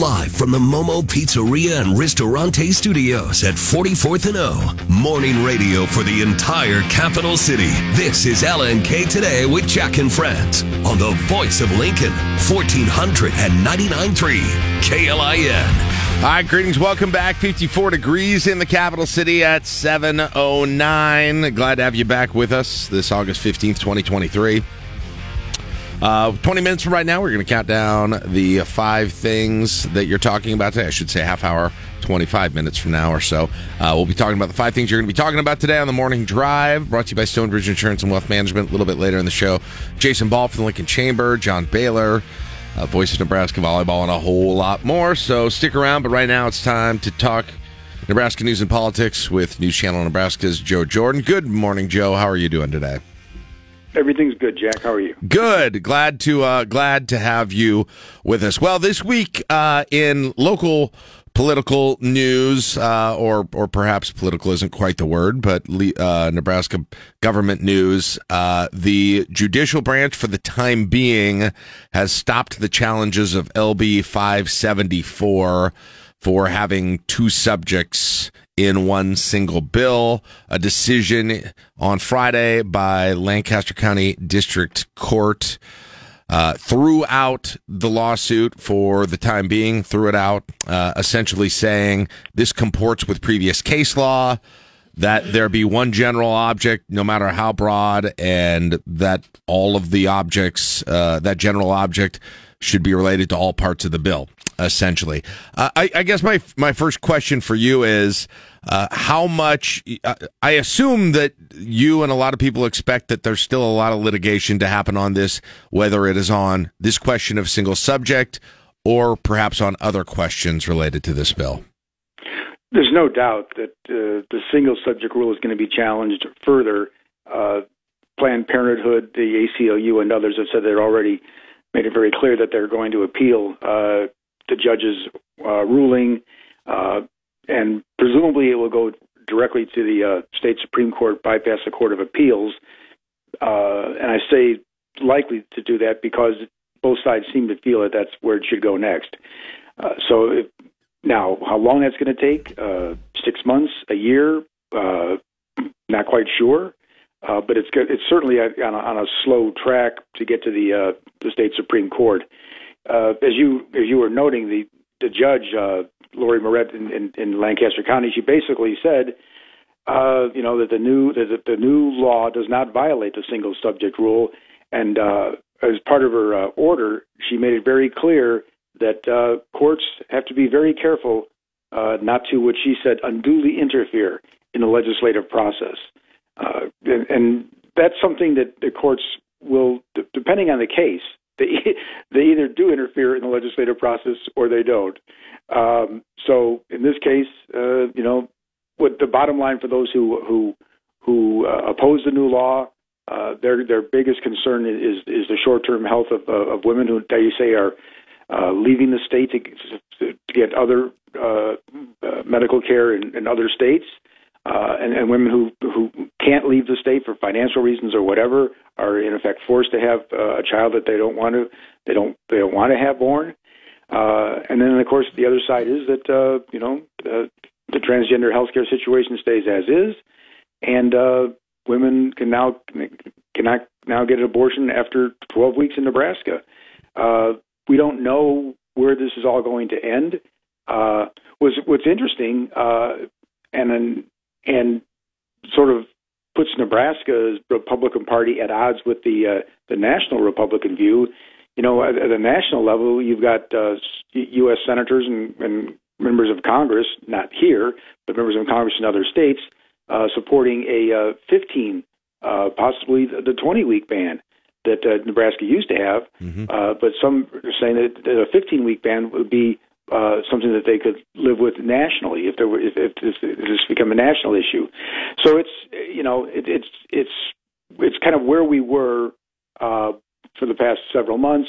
Live from the Momo Pizzeria and Ristorante Studios at 44th and O. Morning radio for the entire capital city. This is LNK Today with Jack and Friends on the voice of Lincoln, 1499.3 KLIN. All right, greetings. Welcome back. 54 degrees in the capital city at 7:09. Glad to have you back with us this August 15th, 2023. 20 minutes from right now, we're going to count down the five things that you're talking about today. I should say half hour, 25 minutes from now or so. We'll be talking about the five things you're going to be talking about today on the morning drive, brought to you by Stonebridge Insurance and Wealth Management. A little bit later in the show, Jason Ball from the Lincoln Chamber, John Baylor, voice of Nebraska volleyball, and a whole lot more. So stick around, but right now it's time to talk Nebraska news and politics with News Channel Nebraska's Joe Jordan. Good morning, Joe. How are you doing today? Everything's good, Jack. How are you? Good. Glad to have you with us. Well, this week in local political news, or perhaps political isn't quite the word, but Nebraska government news, the judicial branch for the time being has stopped the challenges of LB 574 for having two subjects in one single bill. A decision on Friday by Lancaster County District Court threw out the lawsuit for the time being, essentially saying this comports with previous case law, that there be one general object, no matter how broad, and that all of the objects, that general object should be related to all parts of the bill. Essentially, I guess my first question for you is how much. I assume that you and a lot of people expect that there's still a lot of litigation to happen on this, whether it is on this question of single subject or perhaps on other questions related to this bill. There's no doubt that the single subject rule is going to be challenged further. Planned Parenthood, the ACLU, and others have said they've already made it very clear that they're going to appeal the judge's ruling, and presumably it will go directly to the state Supreme Court, bypass the Court of Appeals. And I say likely to do that because both sides seem to feel that that's where it should go next. So how long that's going to take, 6 months, a year, not quite sure. But it's good. It's certainly on a slow track to get to the state Supreme Court. As you were noting, the judge Lori Moret in Lancaster County, she basically said, that the new law does not violate the single subject rule, and as part of her order, she made it very clear that courts have to be very careful not to, what she said, unduly interfere in the legislative process. And that's something that the courts will, depending on the case, they either do interfere in the legislative process or they don't. So in this case, what the bottom line for those who oppose the new law, their biggest concern is the short-term health of women who, they say, are leaving the state to get other medical care in other states. And women who can't leave the state for financial reasons or whatever are in effect forced to have a child that they don't want to have born. And then of course the other side is that the transgender healthcare situation stays as is, and women cannot now get an abortion after 12 weeks in Nebraska. We don't know where this is all going to end. What's interesting and sort of puts Nebraska's Republican Party at odds with the national Republican view. At the national level, you've got U.S. senators and members of Congress, not here, but members of Congress in other states, supporting a 15, possibly the 20-week ban that Nebraska used to have. Mm-hmm. But some are saying that a 15-week ban would be something that they could live with nationally if this become a national issue. So it's kind of where we were for the past several months,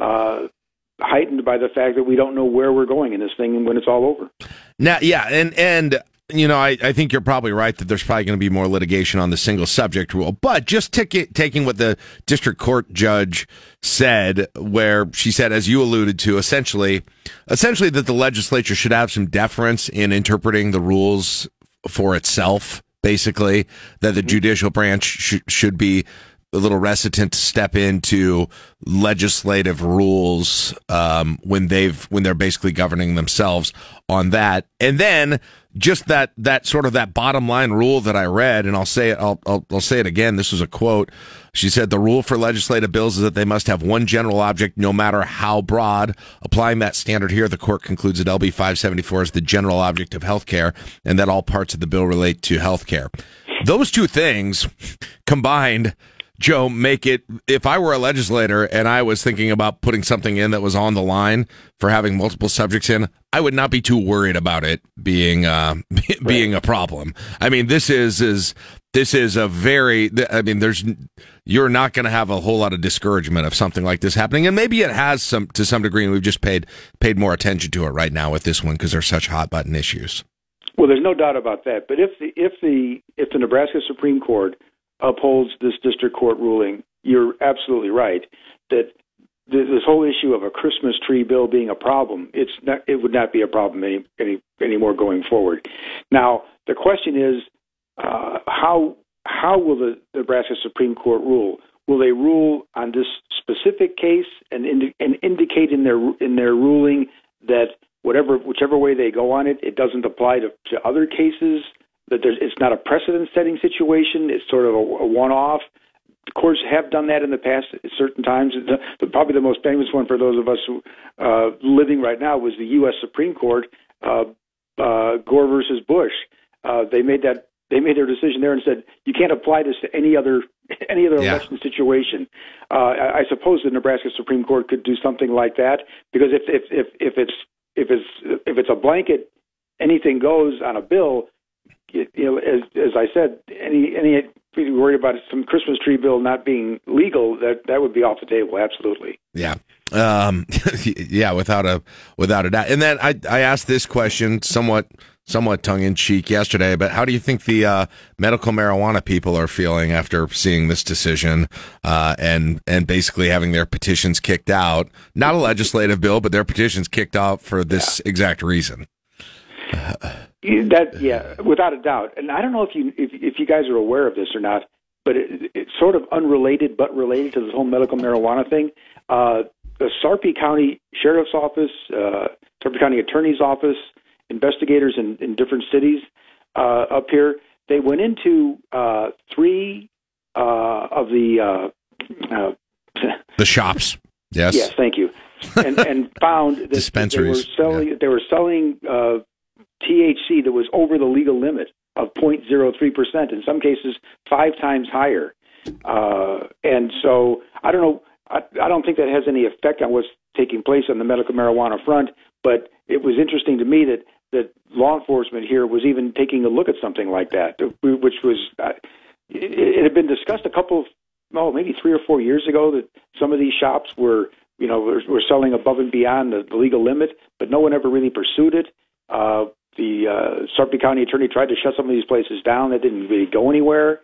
heightened by the fact that we don't know where we're going in this thing when it's all over. Now, yeah, and I think you're probably right that there's probably going to be more litigation on the single subject rule. But just taking what the district court judge said, where she said, as you alluded to, essentially that the legislature should have some deference in interpreting the rules for itself, basically, that the judicial branch should be a little recitant to step into legislative rules when they're basically governing themselves on that. And then just that sort of that bottom line rule that I read, and I'll say it again. This was a quote. She said, "The rule for legislative bills is that they must have one general object, no matter how broad. Applying that standard here, the court concludes that LB 574 is the general object of healthcare, and that all parts of the bill relate to healthcare." Those two things combined, Joe, make it, if I were a legislator and I was thinking about putting something in that was on the line for having multiple subjects in, I would not be too worried about it being being a problem. I mean, this is a very, I mean, you're not going to have a whole lot of discouragement of something like this happening, and maybe it has to some degree, and we've just paid more attention to it right now with this one because they're such hot button issues. Well, there's no doubt about that. But if the Nebraska Supreme Court upholds this district court ruling, you're absolutely right that this whole issue of a Christmas tree bill being a problem, it would not be a problem anymore going forward. Now, the question is, how will the Nebraska Supreme Court rule? Will they rule on this specific case and indicate in their ruling that whichever way they go on it, it doesn't apply to other cases? That it's not a precedent-setting situation. It's sort of a one-off. Courts have done that in the past at certain times. Probably the most famous one for those of us who, living right now, was the U.S. Supreme Court, Gore versus Bush. They made their decision there and said you can't apply this to any other election situation. I suppose the Nebraska Supreme Court could do something like that, because if it's a blanket, anything goes on a bill. As I said, any worried about some Christmas tree bill not being legal, that would be off the table, absolutely. Yeah, without a doubt. And then I asked this question somewhat tongue in cheek yesterday, but how do you think the medical marijuana people are feeling after seeing this decision and basically having their petitions kicked out? Not a legislative bill, but their petitions kicked out for this exact reason. Without a doubt. And I don't know if you guys are aware of this or not, but it's sort of unrelated but related to this whole medical marijuana thing. The Sarpy County Sheriff's Office, Sarpy County Attorney's Office, investigators in different cities up here, they went into three of the the shops. Yes. Yes, thank you. And found that dispensaries. They were selling THC that was over the legal limit of 0.03%, in some cases 5 times higher. And so I don't know. I don't think that has any effect on what's taking place on the medical marijuana front, but it was interesting to me that law enforcement here was even taking a look at something like that, which was it had been discussed a couple of, maybe 3 or 4 years ago, that some of these shops were selling above and beyond the legal limit, but no one ever really pursued it. The Sarpy County attorney tried to shut some of these places down. That didn't really go anywhere.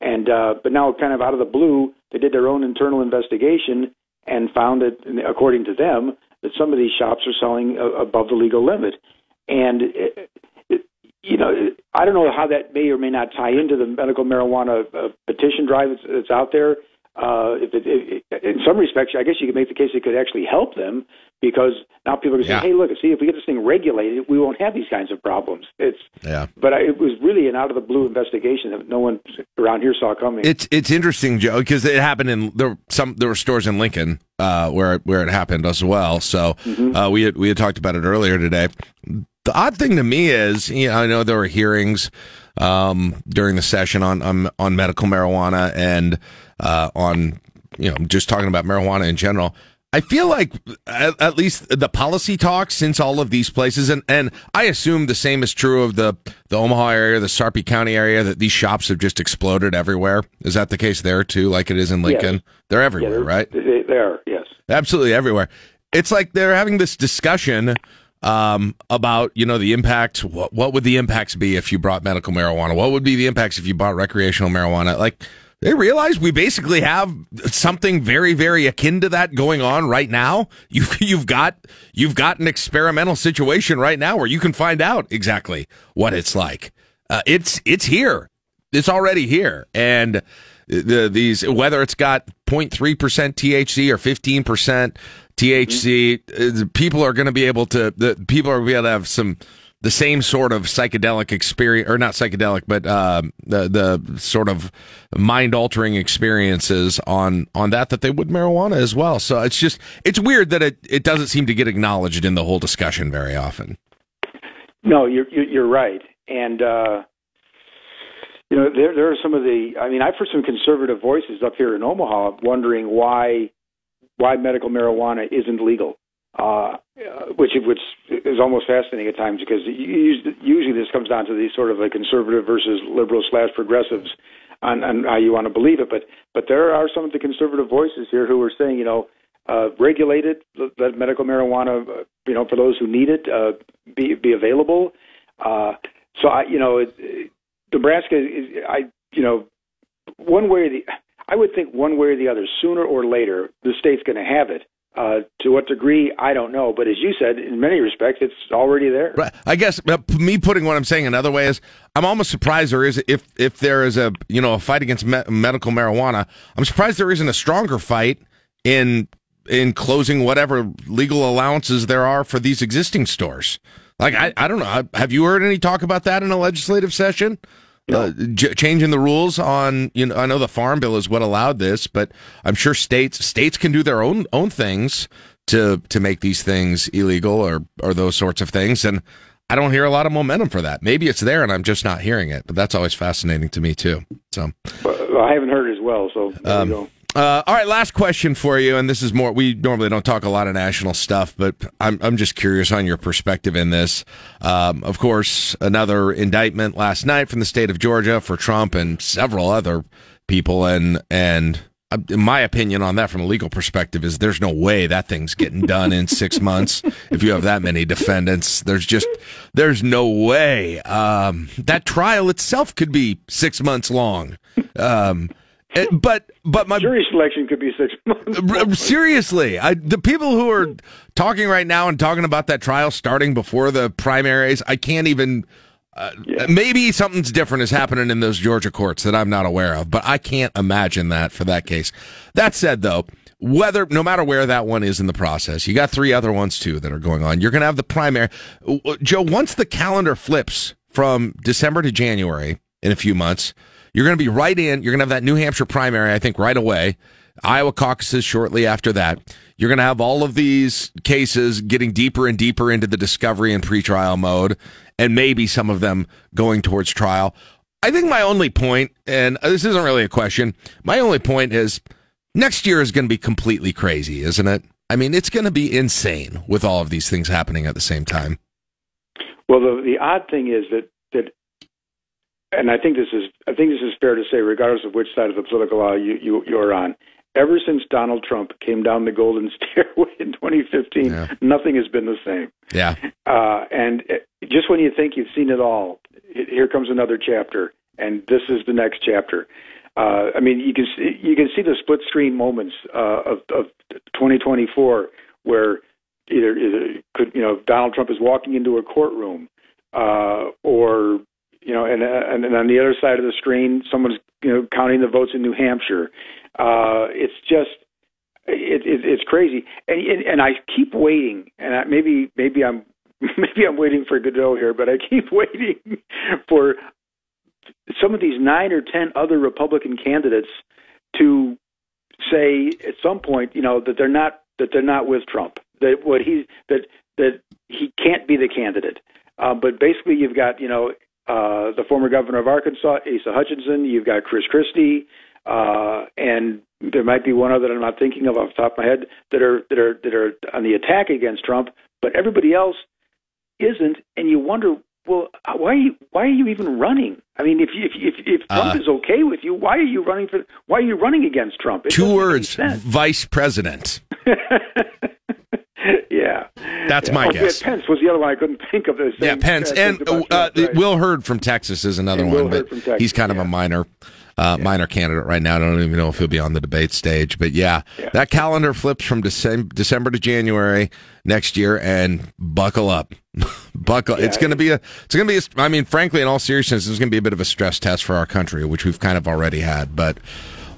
And but now, kind of out of the blue, they did their own internal investigation and found that, according to them, that some of these shops are selling above the legal limit. And I don't know how that may or may not tie into the medical marijuana petition drive that's out there. In some respects, I guess you could make the case it could actually help them, because now people are saying, "Hey, look, see, if we get this thing regulated, we won't have these kinds of problems." But it was really an out of the blue investigation that no one around here saw coming. It's interesting, Joe, because it happened in there were stores in Lincoln where it happened as well. So we had talked about it earlier today. The odd thing to me is, I know there were hearings during the session on medical marijuana and on, just talking about marijuana in general. I feel like at least the policy talks since all of these places, and I assume the same is true of the Omaha area, the Sarpy County area, that these shops have just exploded everywhere. Is that the case there too, like it is in Lincoln? Yes. They're everywhere, right? They are, yes. Absolutely everywhere. It's like they're having this discussion about, the impact. What would the impacts be if you brought medical marijuana? What would be the impacts if you bought recreational marijuana? Like, they realize we basically have something very, very akin to that going on right now. You've got an experimental situation right now where you can find out exactly what it's like. It's here. It's already here. And these, whether it's got 0.3% THC or 15% THC, people are going to be able to. Have the same sort of psychedelic experience, or not psychedelic, but the sort of mind altering experiences on that they would marijuana as well. So it's weird that it doesn't seem to get acknowledged in the whole discussion very often. No, you're right, and. There are some of I've heard some conservative voices up here in Omaha wondering why medical marijuana isn't legal, which is almost fascinating at times, because usually this comes down to these sort of like conservative versus liberal / progressives on how you want to believe it. But there are some of the conservative voices here who are saying, regulate it, let medical marijuana, for those who need it, be available. Nebraska is, I would think one way or the other, sooner or later, the state's going to have it. To what degree, I don't know. But as you said, in many respects, it's already there. Right. I guess me putting what I'm saying another way is, I'm almost surprised there is, if there is a a fight against medical marijuana, I'm surprised there isn't a stronger fight in closing whatever legal allowances there are for these existing stores. Like, I don't know. Have you heard any talk about that in a legislative session? No. Changing the rules on, I know the Farm Bill is what allowed this, but I'm sure states can do their own things to make these things illegal or those sorts of things. And I don't hear a lot of momentum for that. Maybe it's there and I'm just not hearing it, but that's always fascinating to me too. So I haven't heard it as well. So there you go. All right, last question for you, and this is more. We normally don't talk a lot of national stuff, but I'm just curious on your perspective in this. Of course, another indictment last night from the state of Georgia for Trump and several other people, and my opinion on that from a legal perspective is there's no way that thing's getting done in 6 months. If you have that many defendants, there's no way. That trial itself could be 6 months long. But my jury selection could be 6 months. Seriously, the people who are talking right now and talking about that trial starting before the primaries, I can't even Maybe something's different is happening in those Georgia courts that I'm not aware of, but I can't imagine that for that case. That said, though, whether no matter where that one is in the process, you got three other ones, too, that are going on. You're going to have the primary. Joe, once the calendar flips from December to January in a few months, you're going to be right in. You're going to have that New Hampshire primary, I think, right away. Iowa caucuses shortly after that. You're going to have all of these cases getting deeper and deeper into the discovery and pretrial mode, and maybe some of them going towards trial. I think my only point, and this isn't really a question, my only point is next year is going to be completely crazy, isn't it? I mean, it's going to be insane with all of these things happening at the same time. Well, the odd thing is that and I think this is fair to say, regardless of which side of the political aisle you're on. Ever since Donald Trump came down the golden stairway in 2015, Nothing has been the same. Yeah. And just when you think you've seen it all, here comes another chapter, and this is the next chapter. I mean, you can see the split screen moments of 2024 where either Donald Trump is walking into a courtroom, or and on the other side of the screen, someone's counting the votes in New Hampshire. It's just it's crazy, and I keep waiting, and maybe I'm waiting for Godot here, but I keep waiting for some of these 9 or 10 other Republican candidates to say at some point, that they're not with Trump, that he can't be the candidate. But basically, you've got the former governor of Arkansas, Asa Hutchinson. You've got Chris Christie. And there might be one other that I'm not thinking of off the top of my head that are on the attack against Trump, but everybody else isn't. And you wonder, well, why are you even running? I mean, if Trump is okay with you, why are you running against Trump? It two words: vice president. Yeah, that's my guess. Pence was the other one I couldn't think of. Pence and Will Hurd from Texas is another one, but he's kind of a minor. Minor candidate right now. I don't even know if he'll be on the debate stage. But, that calendar flips from December to January next year, and buckle up. It's going to be I mean, frankly, in all seriousness, it's going to be a bit of a stress test for our country, which we've kind of already had. But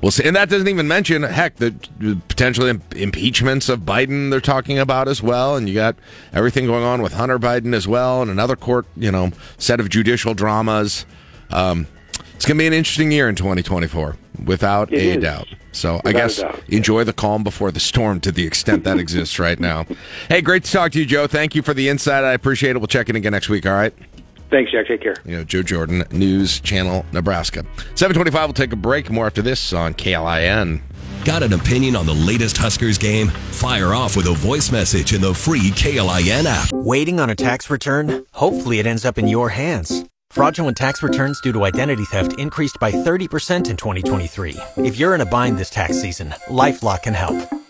we'll see. And that doesn't even mention, heck, the potential impeachments of Biden they're talking about as well. And you got everything going on with Hunter Biden as well, and another court, set of judicial dramas. It's going to be an interesting year in 2024, without a doubt. So I guess enjoy the calm before the storm to the extent that exists right now. Hey, great to talk to you, Joe. Thank you for the insight. I appreciate it. We'll check in again next week, all right? Thanks, Jack. Take care. Joe Jordan, News Channel Nebraska. 7:25, we'll take a break. More after this on KLIN. Got an opinion on the latest Huskers game? Fire off with a voice message in the free KLIN app. Waiting on a tax return? Hopefully it ends up in your hands. Fraudulent tax returns due to identity theft increased by 30% in 2023. If you're in a bind this tax season, LifeLock can help.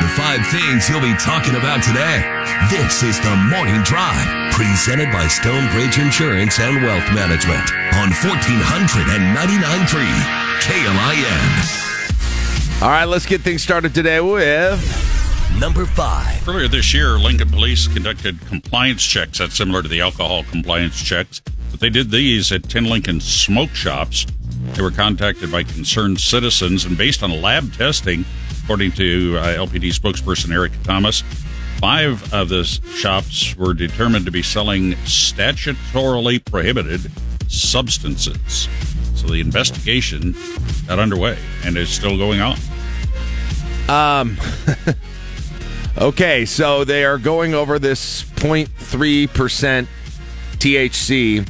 The 5 things you'll be talking about today. This is The Morning Drive, presented by Stonebridge Insurance and Wealth Management on 1499.3 KLIN. All right, let's get things started today with number 5. Earlier this year, Lincoln Police conducted compliance checks. That's similar to the alcohol compliance checks. But they did these at 10 Lincoln smoke shops. They were contacted by concerned citizens, and based on lab testing, according to LPD spokesperson Eric Thomas, 5 of the shops were determined to be selling statutorily prohibited substances. So the investigation got underway and is still going on. Okay, so they are going over this 0.3% THC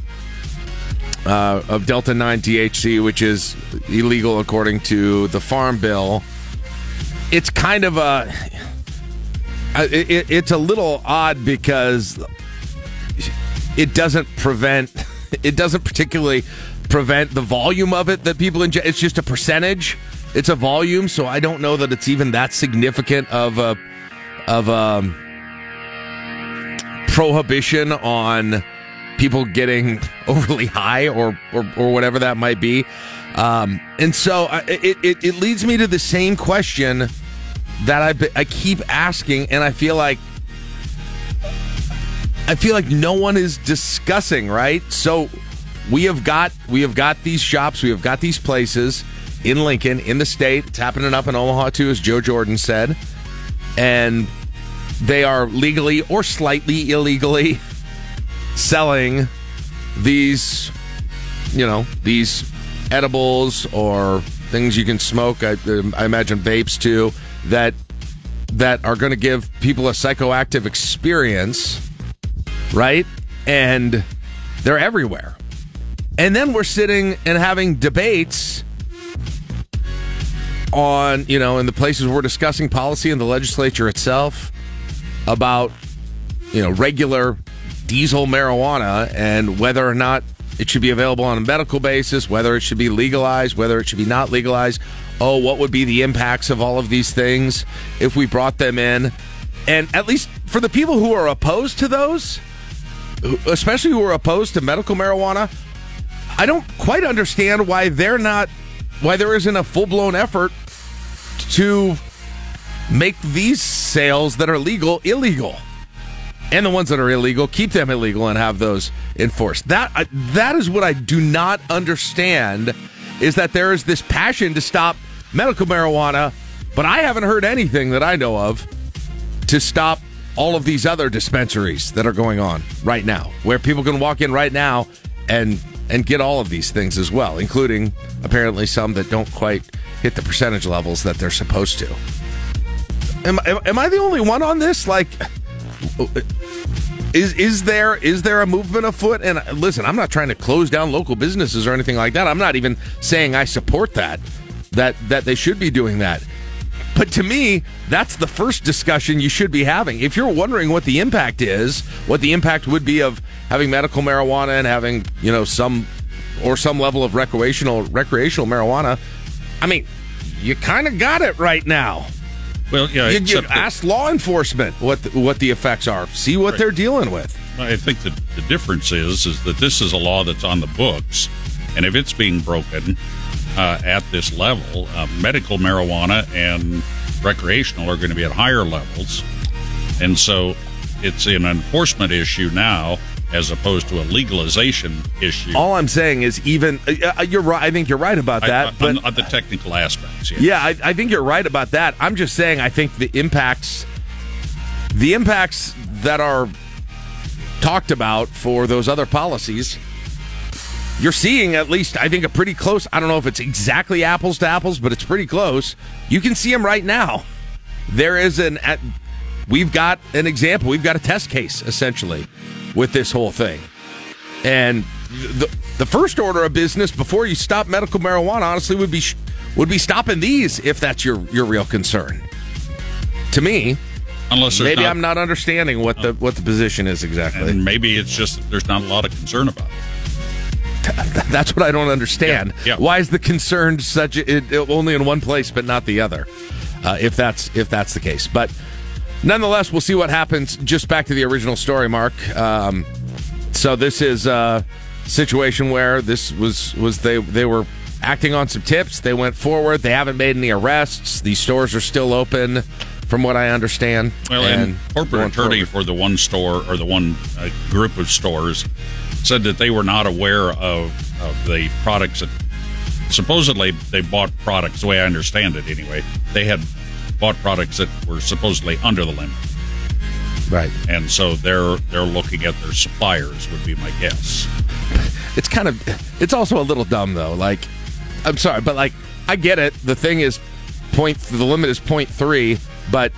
of Delta 9 THC, which is illegal according to the Farm Bill. It's kind of a... It's a little odd because it doesn't prevent... It doesn't particularly prevent the volume of it that people ingest. It's just a percentage. It's a volume, so I don't know that it's even that significant of a... prohibition on people getting overly high or whatever that might be. And so it leads me to the same question that I keep asking, and I feel like no one is discussing, right? So we have got these shops, we have got these places in Lincoln, in the state. It's happening up in Omaha too, as Joe Jordan said. And they are legally or slightly illegally selling these, you know, these edibles or things you can smoke. I imagine vapes too, that are going to give people a psychoactive experience, right? And they're everywhere. And then we're sitting and having debates on, you know, in the places we're discussing policy in the legislature itself about, you know, regular diesel marijuana and whether or not it should be available on a medical basis, whether it should be legalized, whether it should be not legalized. Oh, what would be the impacts of all of these things if we brought them in? And at least for the people who are opposed to those, especially who are opposed to medical marijuana, I don't quite understand why there isn't a full-blown effort to make these sales that are legal illegal, and the ones that are illegal, keep them illegal and have those enforced. That is what I do not understand, is that there is this passion to stop medical marijuana, but I haven't heard anything that I know of to stop all of these other dispensaries that are going on right now, where people can walk in right now and get all of these things as well, including apparently some that don't quite hit the percentage levels that they're supposed to. Am I the only one on this? Like, is there a movement afoot? And listen, I'm not trying to close down local businesses or anything like that. I'm not even saying I support that they should be doing that. But to me, that's the first discussion you should be having. If you're wondering what the impact is, what the impact would be of having medical marijuana and having, you know, some level of recreational marijuana, I mean, you kind of got it right now. Well, yeah, you ask law enforcement what the effects are. See what they're dealing with. I think that the difference is that this is a law that's on the books, and if it's being broken at this level, medical marijuana and recreational are going to be at higher levels, and so it's an enforcement issue now as opposed to a legalization issue. All I'm saying is even... you're right. I think you're right about that. But on the technical aspects. Yes. Yeah, I think you're right about that. I'm just saying I think the impacts that are talked about for those other policies, you're seeing at least, I think, a pretty close... I don't know if it's exactly apples to apples, but it's pretty close. You can see them right now. There is an... We've got an example. We've got a test case, essentially, with this whole thing. And the first order of business before you stop medical marijuana, honestly, would be stopping these, if that's your real concern. To me, unless maybe I'm not understanding what the position is exactly. And maybe it's just that there's not a lot of concern about it. That's what I don't understand. Yeah. Why is the concern such only in one place but not the other? If that's the case, but. Nonetheless, we'll see what happens. Just back to the original story, Mark. So this is a situation where this was they were acting on some tips. They went forward. They haven't made any arrests. These stores are still open, from what I understand. Well, and corporate attorney for the one store or the one group of stores said that they were not aware of the products that supposedly they bought products. The way I understand it, anyway, they had bought products that were supposedly under the limit. Right. And so they're looking at their suppliers, would be my guess. It's also a little dumb, though. Like, I'm sorry, but like, I get it. The thing is, The limit is 0.3, but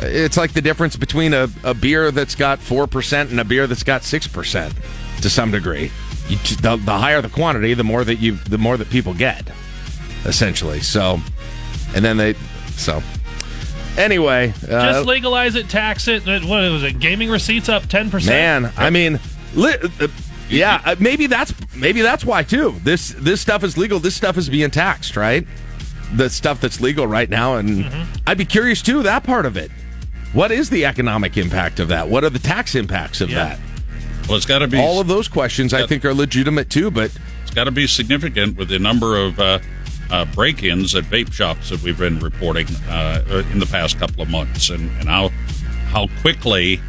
it's like the difference between a beer that's got 4% and a beer that's got 6% to some degree. The higher the quantity, the more that people get, essentially. So, and then they, so anyway, just legalize it, tax it. What was it? Gaming receipts up 10%. Man, I mean, yeah, maybe that's why too. This stuff is legal. This stuff is being taxed, right? The stuff that's legal right now, and I'd be curious too. That part of it. What is the economic impact of that? What are the tax impacts of that? Well, it's got to be all of those questions. I think are legitimate too, but it's got to be significant with the number of break-ins at vape shops that we've been reporting in the past couple of months, and how quickly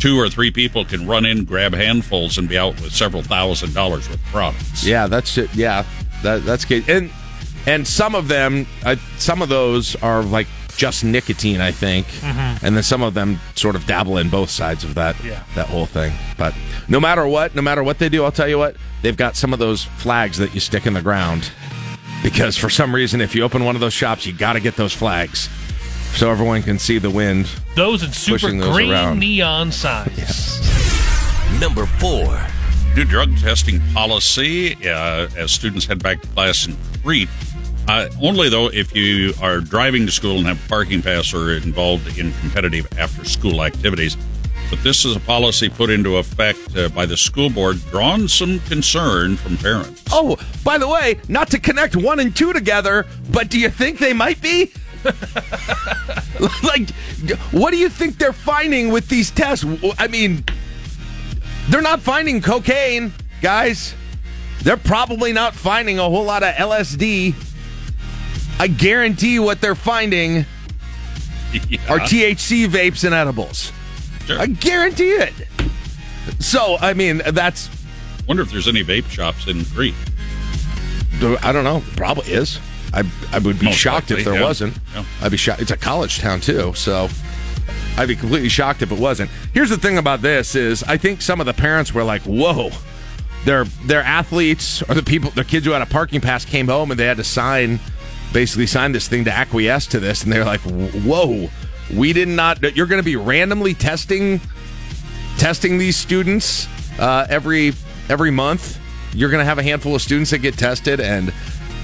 2 or 3 people can run in, grab handfuls, and be out with several $1,000s worth of products. Yeah, that's it. Yeah, that's good. And some of those are like just nicotine, I think. And then some of them sort of dabble in both sides of that whole thing. But no matter what they do, I'll tell you what, they've got some of those flags that you stick in the ground. Because for some reason, if you open one of those shops, you got to get those flags so everyone can see the wind. Those and super green around. Neon signs. Yes. Number 4. New drug testing policy as students head back to class in Crete. Only, though, if you are driving to school and have a parking pass or involved in competitive after-school activities. But this is a policy put into effect by the school board, drawing some concern from parents. Oh, by the way, not to connect 1 and 2 together, but do you think they might be? Like, what do you think they're finding with these tests? I mean, they're not finding cocaine, guys. They're probably not finding a whole lot of LSD. I guarantee what they're finding are THC vapes and edibles. Sure. I guarantee it. So, I mean, that's... wonder if there's any vape shops in Crete. I don't know. Probably is. I would be shocked if there wasn't. Yeah. I'd be shocked. It's a college town, too, so I'd be completely shocked if it wasn't. Here's the thing about this is I think some of the parents were like, whoa, their athletes or their kids who had a parking pass came home and they had to basically sign this thing to acquiesce to this, and they're like, whoa, we did not. You're going to be randomly testing these students every month. You're going to have a handful of students that get tested, and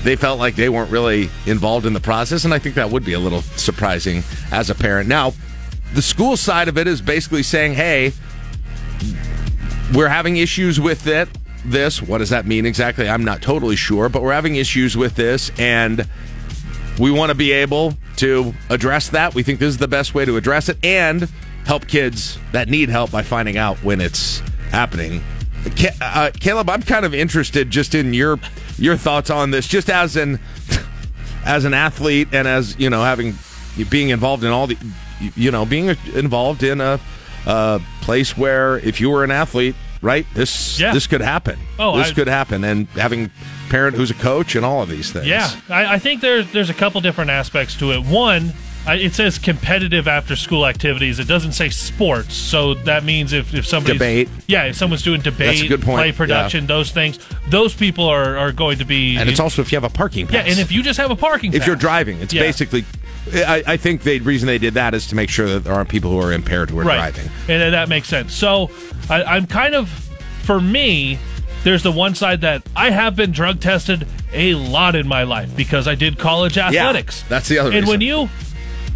they felt like they weren't really involved in the process. And I think that would be a little surprising as a parent. Now, the school side of it is basically saying, "Hey, we're having issues with it. This, what does that mean exactly? I'm not totally sure, but we're having issues with this, and we want to be able to address that. We think this is the best way to address it and help kids that need help by finding out when it's happening." Caleb, I'm kind of interested just in your thoughts on this, just as an athlete and as, you know, being involved in being involved in a place where if you were an athlete, right, this could happen. Oh, this could happen, and having parent who's a coach and all of these things. Yeah, I think there's a couple different aspects to it. One, it says competitive after school activities. It doesn't say sports, so that means if somebody's debate, if someone's doing debate, play production, those things, those people are going to be. And it's also if you have a parking pass. Yeah, and if you just have a parking pass, if you're driving, it's basically. I think the reason they did that is to make sure that there aren't people who are impaired who are driving, and that makes sense. So I'm kind of, for me, there's the one side that I have been drug tested a lot in my life because I did college athletics. Yeah, that's the other reason. And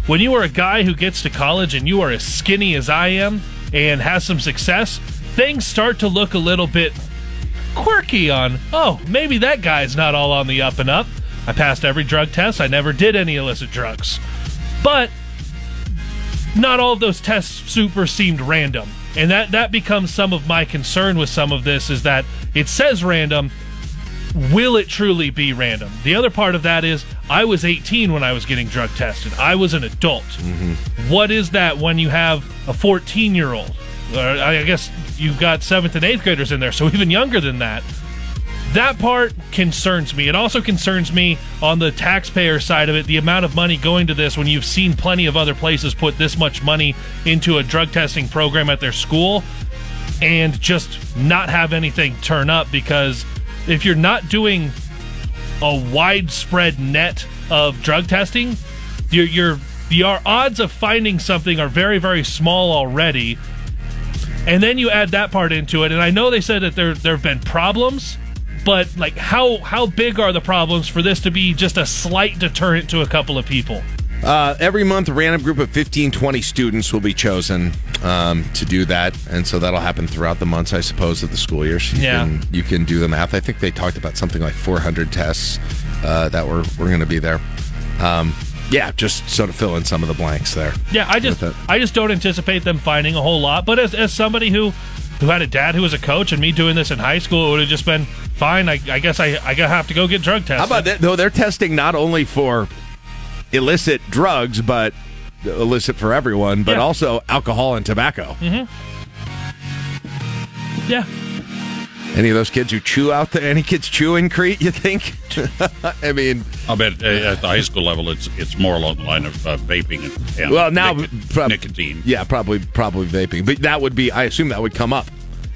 when you are a guy who gets to college and you are as skinny as I am and has some success, things start to look a little bit quirky on, oh, maybe that guy's not all on the up and up. I passed every drug test. I never did any illicit drugs. But not all of those tests super seemed random. And that becomes some of my concern with some of this is that it says random. Will it truly be random? The other part of that is I was 18 when I was getting drug tested. I was an adult. What is that when you have a 14-year-old? I guess you've got 7th and 8th graders in there, so even younger than that. That part concerns me. It also concerns me on the taxpayer side of it, the amount of money going to this when you've seen plenty of other places put this much money into a drug testing program at their school and just not have anything turn up, because if you're not doing a widespread net of drug testing, Your odds of finding something are very, very small already. And then you add that part into it. And I know they said that there have been problems, but like how big are the problems for this to be just a slight deterrent to a couple of people? Every month, a random group of 15, 20 students will be chosen to do that. And so that'll happen throughout the months, I suppose, of the school year. So you can do the math. I think they talked about something like 400 tests that we're going to be there. Yeah, just sort of fill in some of the blanks there. Yeah, I just don't anticipate them finding a whole lot. But as somebody who had a dad who was a coach, and me doing this in high school, it would have just been fine. I guess I have to go get drug tested. How about that? Though they're testing not only for illicit drugs, but illicit for everyone, but also alcohol and tobacco. Mm-hmm. Yeah. Any of those kids who chew out there? Any kids chew in Crete, you think? I mean... I'll bet at the high school level, it's more along the line of vaping and well, now, nicotine. Yeah, probably vaping. But that would be... I assume that would come up.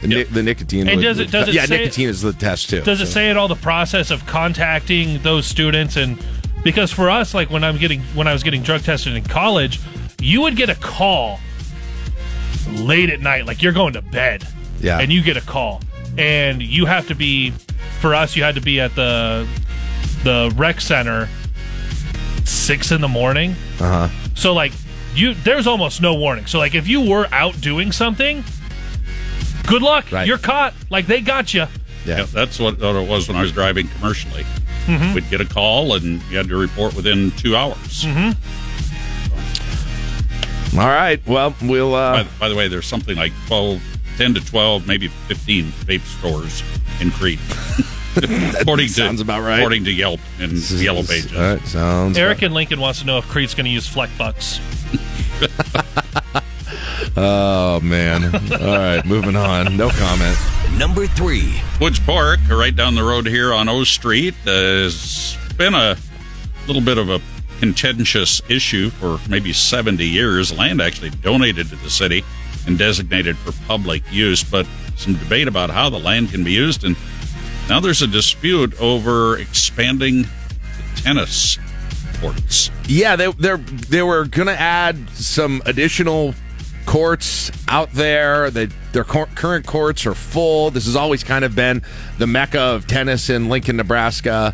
The nicotine... And does it say nicotine is the test, too. Does it say at all the process of contacting those students? And because for us, like when I was getting drug tested in college, you would get a call late at night. Like, you're going to bed. Yeah. And you get a call. And you have to be, for us, you had to be at the rec center 6 a.m. Uh-huh. So, like, there's almost no warning. So, like, if you were out doing something, good luck. Right. You're caught. Like, they got you. Yeah, that's what it was when I was driving commercially. Mm-hmm. We'd get a call, and you had to report within 2 hours. Mm-hmm. All right. Well, we'll... By the way, there's something like 10 to 12, maybe 15 vape stores in Crete. According to Yelp and Yellow Pages. Eric and Lincoln wants to know if Crete's going to use Fleck Bucks. Oh, man. All right, moving on. No comment. Number 3. Woods Park, right down the road here on O Street, has been a little bit of a contentious issue for maybe 70 years. Land actually donated to the city and designated for public use, but some debate about how the land can be used, and now there's a dispute over expanding the tennis courts. Yeah, they were going to add some additional courts out there. Their current courts are full. This has always kind of been the mecca of tennis in Lincoln, Nebraska,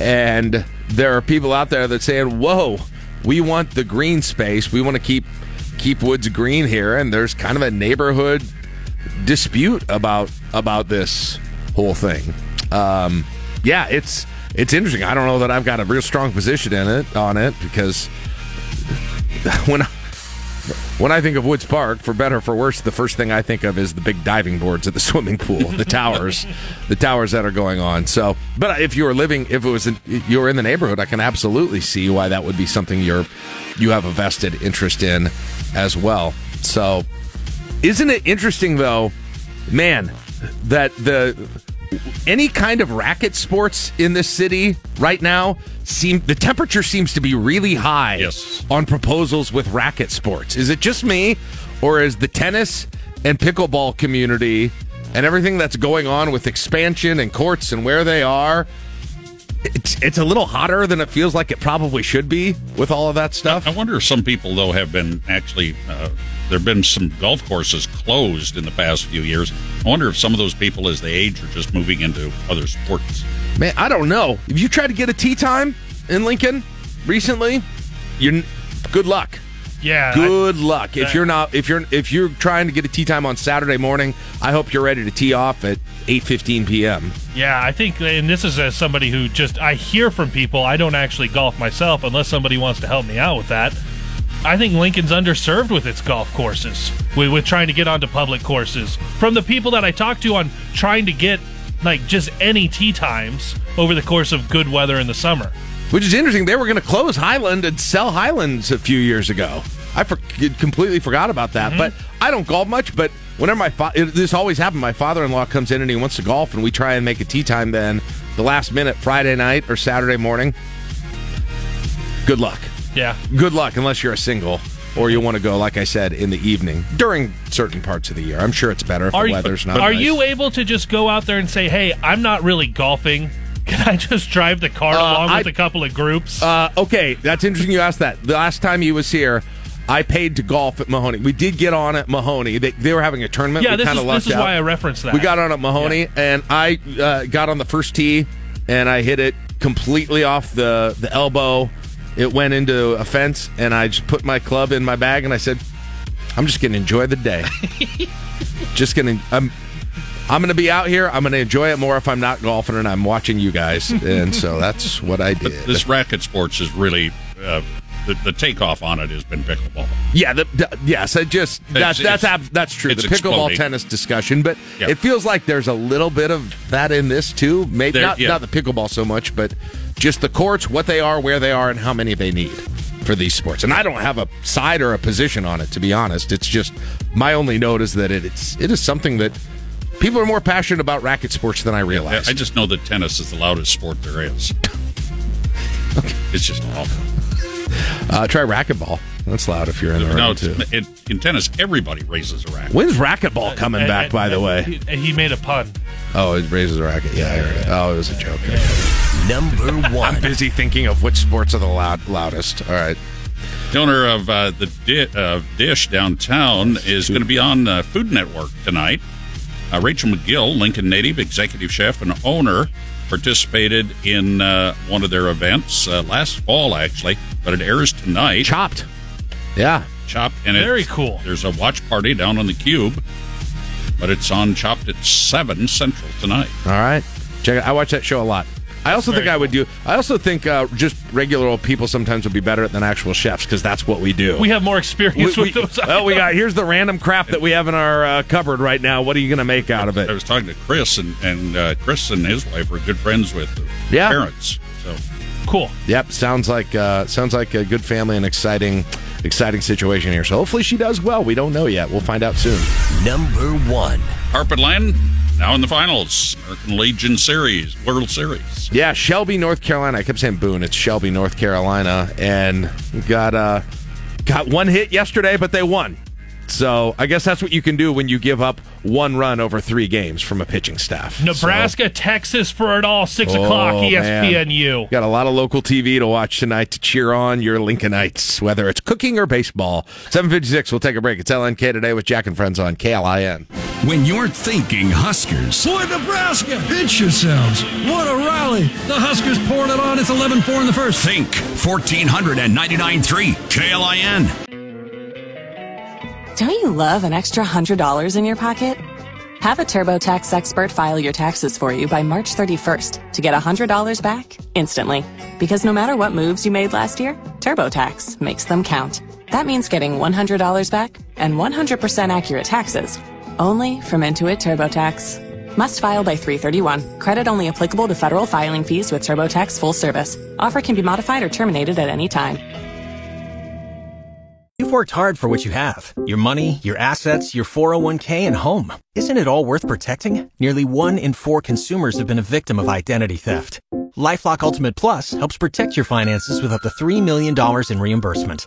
and there are people out there that saying, whoa, we want the green space. We want to keep woods green here, and there's kind of a neighborhood dispute about this whole thing. Yeah, it's interesting. I don't know that I've got a real strong position on it because when I think of Woods Park, for better or for worse, the first thing I think of is the big diving boards at the swimming pool, the towers that are going on. So, but if you were in the neighborhood, I can absolutely see why that would be something you have a vested interest in as well. So, isn't it interesting though, man, that any kind of racket sports in this city right now the temperature seems to be really high on proposals with racket sports. Is it just me, or is the tennis and pickleball community and everything that's going on with expansion and courts and where they are, it's a little hotter than it feels like it probably should be with all of that stuff? I wonder if some people, though, have been actually... there have been some golf courses closed in the past few years. I wonder if some of those people, as they age, are just moving into other sports. Man, I don't know. If you tried to get a tee time in Lincoln recently, good luck. Yeah. Good luck. If you're trying to get a tee time on Saturday morning, I hope you're ready to tee off at 8:15 p.m. Yeah, I think, and this is as somebody who I hear from people, I don't actually golf myself unless somebody wants to help me out with that. I think Lincoln's underserved with its golf courses, with trying to get onto public courses. From the people that I talk to on trying to get, like, just any tee times over the course of good weather in the summer. Which is interesting. They were going to close Highland and sell Highlands a few years ago. I completely forgot about that. Mm-hmm. But I don't golf much, but whenever this always happened. My father-in-law comes in and he wants to golf, and we try and make a tee time then the last minute Friday night or Saturday morning. Good luck. Yeah. Good luck, unless you're a single or you want to go, like I said, in the evening during certain parts of the year. I'm sure it's better if the weather's not nice. Are you able to just go out there and say, hey, I'm not really golfing, Can I just drive the car along with a couple of groups? Okay, that's interesting you asked that. The last time he was here, I paid to golf at Mahoney. We did get on at Mahoney. They were having a tournament. Yeah, this is why I referenced that. We got on at Mahoney, and I got on the first tee, and I hit it completely off the elbow. It went into a fence, and I just put my club in my bag, and I said, I'm just going to enjoy the day. I'm going to be out here. I'm going to enjoy it more if I'm not golfing and I'm watching you guys. And so that's what I did. But this racket sports is really... The takeoff on it has been pickleball. Yeah, that's true. The pickleball tennis discussion, but it feels like there's a little bit of that in this too. Maybe not the pickleball so much, but just the courts, what they are, where they are, and how many they need for these sports. And I don't have a side or a position on it, to be honest. It's just my only note is that it is something that people are more passionate about racket sports than I realized. I just know that tennis is the loudest sport there is. Okay. It's just awful. Try racquetball. That's loud if you're in the room, too. In tennis, everybody raises a racket. When's racquetball coming back, by the way? He made a pun. Oh, it raises a racket. Yeah, I heard it. Oh, it was a joke. Yeah. Number 1. I'm busy thinking of which sports are the loudest. All right. The owner of the Dish downtown is going to be on Food Network tonight. Rachel McGill, Lincoln native, executive chef, and owner, participated in one of their events last fall, actually. But it airs tonight. Chopped. Yeah. Chopped. And very cool. There's a watch party down on the Cube, but it's on Chopped at 7 Central tonight. All right. Check it. I watch that show a lot. I also think just regular old people sometimes would be better than actual chefs because that's what we do. We have more experience with those. Well, here's the random crap that we have in our cupboard right now. What are you going to make out of it? I was talking to Chris, and Chris and his wife are good friends with parents. So. Cool. Yep, sounds like a good family and exciting situation here. So hopefully she does well. We don't know yet. We'll find out soon. Number 1. Harpetland now in the finals. American Legion Series, World Series. Yeah, Shelby, North Carolina. I kept saying Boone. It's Shelby, North Carolina, and got one hit yesterday, but they won. So I guess that's what you can do when you give up one run over 3 games from a pitching staff. Nebraska, Texas for it all, 6 o'clock, ESPNU. Man. Got a lot of local TV to watch tonight to cheer on your Lincolnites, whether it's cooking or baseball. 7:56, we'll take a break. It's LNK Today with Jack and Friends on KLIN. When you're thinking Huskers. Boy, Nebraska, pitch yourselves. What a rally. The Huskers poured it on. It's 11-4 in the first. Think 1499.3 KLIN. Don't you love an extra $100 in your pocket? Have a TurboTax expert file your taxes for you by March 31st to get $100 back instantly. Because no matter what moves you made last year, TurboTax makes them count. That means getting $100 back and 100% accurate taxes only from Intuit TurboTax. Must file by 3/31. Credit only applicable to federal filing fees with TurboTax full service. Offer can be modified or terminated at any time. You've worked hard for what you have, your money, your assets, your 401k, and home. Isn't it all worth protecting? Nearly 1 in 4 consumers have been a victim of identity theft. LifeLock Ultimate Plus helps protect your finances with up to $3 million in reimbursement.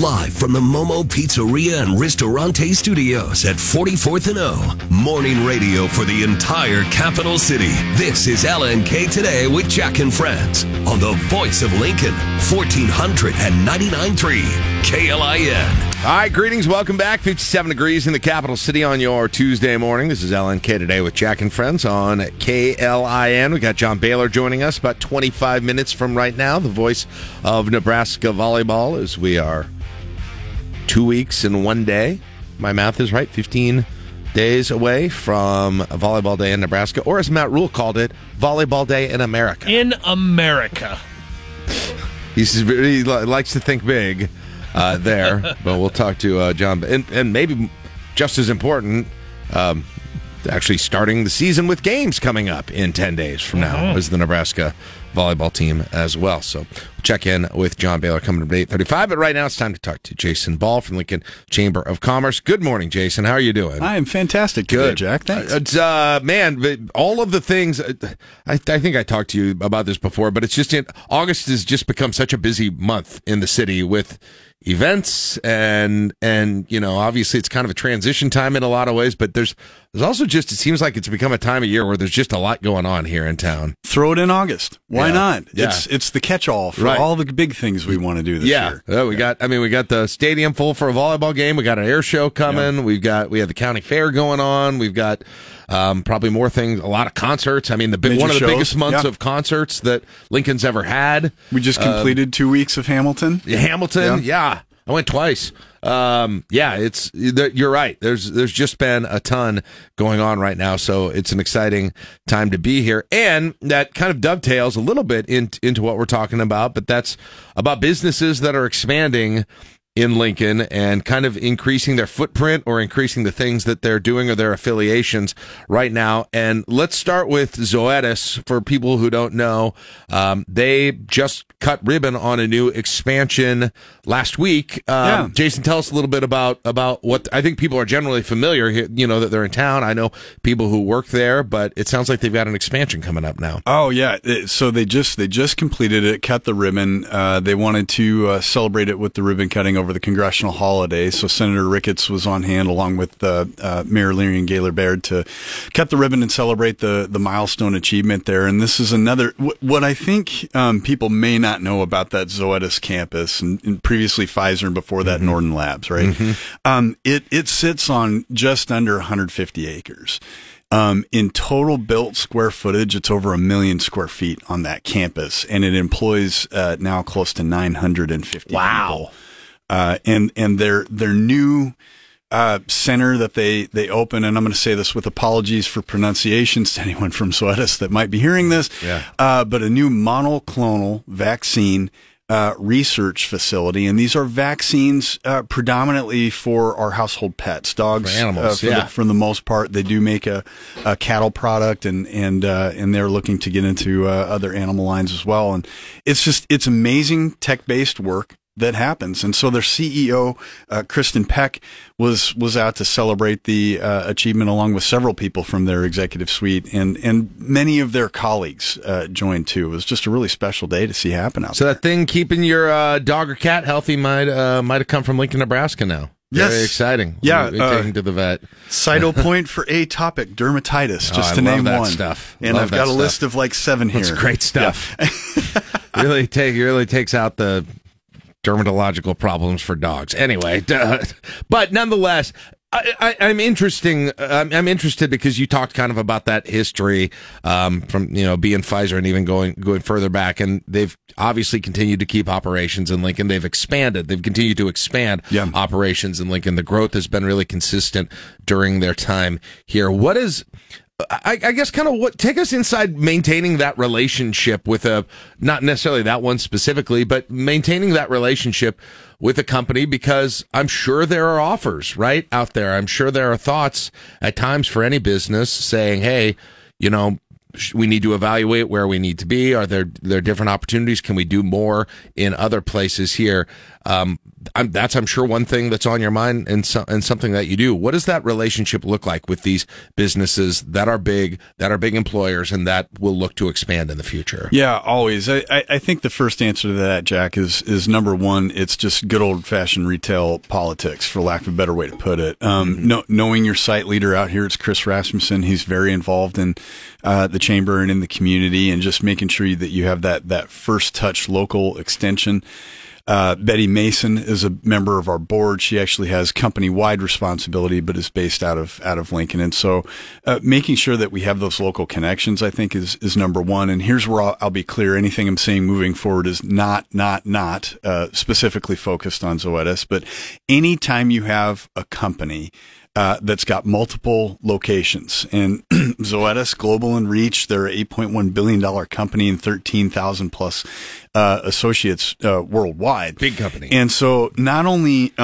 Live from the Momo Pizzeria and Ristorante Studios at 44th and O. Morning radio for the entire capital city. This is LNK Today with Jack and Friends on the voice of Lincoln, 1499.3 KLIN. All right, greetings. Welcome back. 57 degrees in the capital city on your Tuesday morning. This is LNK Today with Jack and Friends on KLIN. We got John Baylor joining us about 25 minutes from right now, the voice of Nebraska volleyball, as we are 2 weeks and 1 day, my math is right, 15 days away from Volleyball Day in Nebraska, or as Matt Rule called it, Volleyball Day in America. In America. He likes to think big there, but we'll talk to John. And maybe just as important, actually starting the season with games coming up in 10 days from now as the Nebraska volleyball team as well. So we'll check in with John Baylor coming up at 8:35. But right now it's time to talk to Jason Ball from Lincoln Chamber of Commerce. Good morning, Jason. How are you doing? I am fantastic. Good, today, Jack. Thanks. Man, all of the things, I think I talked to you about this before, but it's just August has just become such a busy month in the city with events and you know, obviously it's kind of a transition time in a lot of ways, but there's also just, it seems like it's become a time of year where there's just a lot going on here in town. Throw it in August. Why not? Yeah. It's the catch-all for all the big things we want to do this year. We got the stadium full for a volleyball game. We got an air show coming. Yeah. We had the county fair going on. We've got probably more things, a lot of concerts. I mean, one of the biggest months of concerts that Lincoln's ever had. We just completed 2 weeks of Hamilton. I went twice. You're right. There's just been a ton going on right now, so it's an exciting time to be here. And that kind of dovetails a little bit into what we're talking about, but that's about businesses that are expanding in Lincoln and kind of increasing their footprint or increasing the things that they're doing or their affiliations right now. And let's start with Zoetis. For people who don't know, they just cut ribbon on a new expansion last week. Jason, tell us a little bit about what, I think people are generally familiar, you know, that they're in town. I know people who work there, but it sounds like they've got an expansion coming up now. Oh yeah. So they just completed it, cut the ribbon. They wanted to celebrate it with the ribbon cutting over the congressional holiday. So Senator Ricketts was on hand along with Mayor Leary and Gaylor Baird to cut the ribbon and celebrate the milestone achievement there. And this is another, what I think people may not know about that Zoetis campus, and previously Pfizer and before that Norton Labs, right? It sits on just under 150 acres. In total built square footage, it's over 1 million square feet on that campus, and it employs now close to 950 people. And their new center that they open, and I'm going to say this with apologies for pronunciations to anyone from Zoetis that might be hearing this, but a new monoclonal vaccine research facility, and these are vaccines predominantly for our household pets, dogs, for animals. For the most part, they do make a cattle product, and they're looking to get into other animal lines as well. And it's amazing tech-based work that happens. And so their CEO, Kristen Peck, was out to celebrate the achievement along with several people from their executive suite, and many of their colleagues joined too. It was just a really special day to see happen out there. So that thing keeping your dog or cat healthy might have come from Lincoln, Nebraska now. Yes. Very exciting. Yeah. Taking to the vet. Cytopoint for atopic dermatitis, just to name one. Stuff. And I've got a list of like 7 here. It's great stuff. Yeah. really takes out the dermatological problems for dogs. Anyway, but nonetheless, I'm interested because you talked kind of about that history from, you know, being Pfizer and even going further back, and they've obviously continued to keep operations in Lincoln. They've expanded. They've continued to expand operations in Lincoln. The growth has been really consistent during their time here. What is, I guess, kind of what, take us inside maintaining that relationship with a, not necessarily that one specifically, but maintaining that relationship with a company, because I'm sure there are offers right out there. I'm sure there are thoughts at times for any business saying, hey, you know, we need to evaluate where we need to be. Are there different opportunities? Can we do more in other places here? I'm sure one thing that's on your mind and something that you do. What does that relationship look like with these businesses that are big employers, and that will look to expand in the future? Yeah, always. I think the first answer to that, Jack, is number one, it's just good old-fashioned retail politics, for lack of a better way to put it. Knowing your site leader out here, it's Chris Rasmussen. He's very involved in the chamber and in the community, and just making sure that you have that first touch local extension. Betty Mason is a member of our board. She actually has company-wide responsibility, but is based out of Lincoln. And so making sure that we have those local connections, I think, is number one. And here's where I'll be clear. Anything I'm saying moving forward is not specifically focused on Zoetis, but anytime you have a company that's got multiple locations. And Zoetis, global in reach, they're an $8.1 billion company and 13,000 plus associates worldwide. Big company. And so not only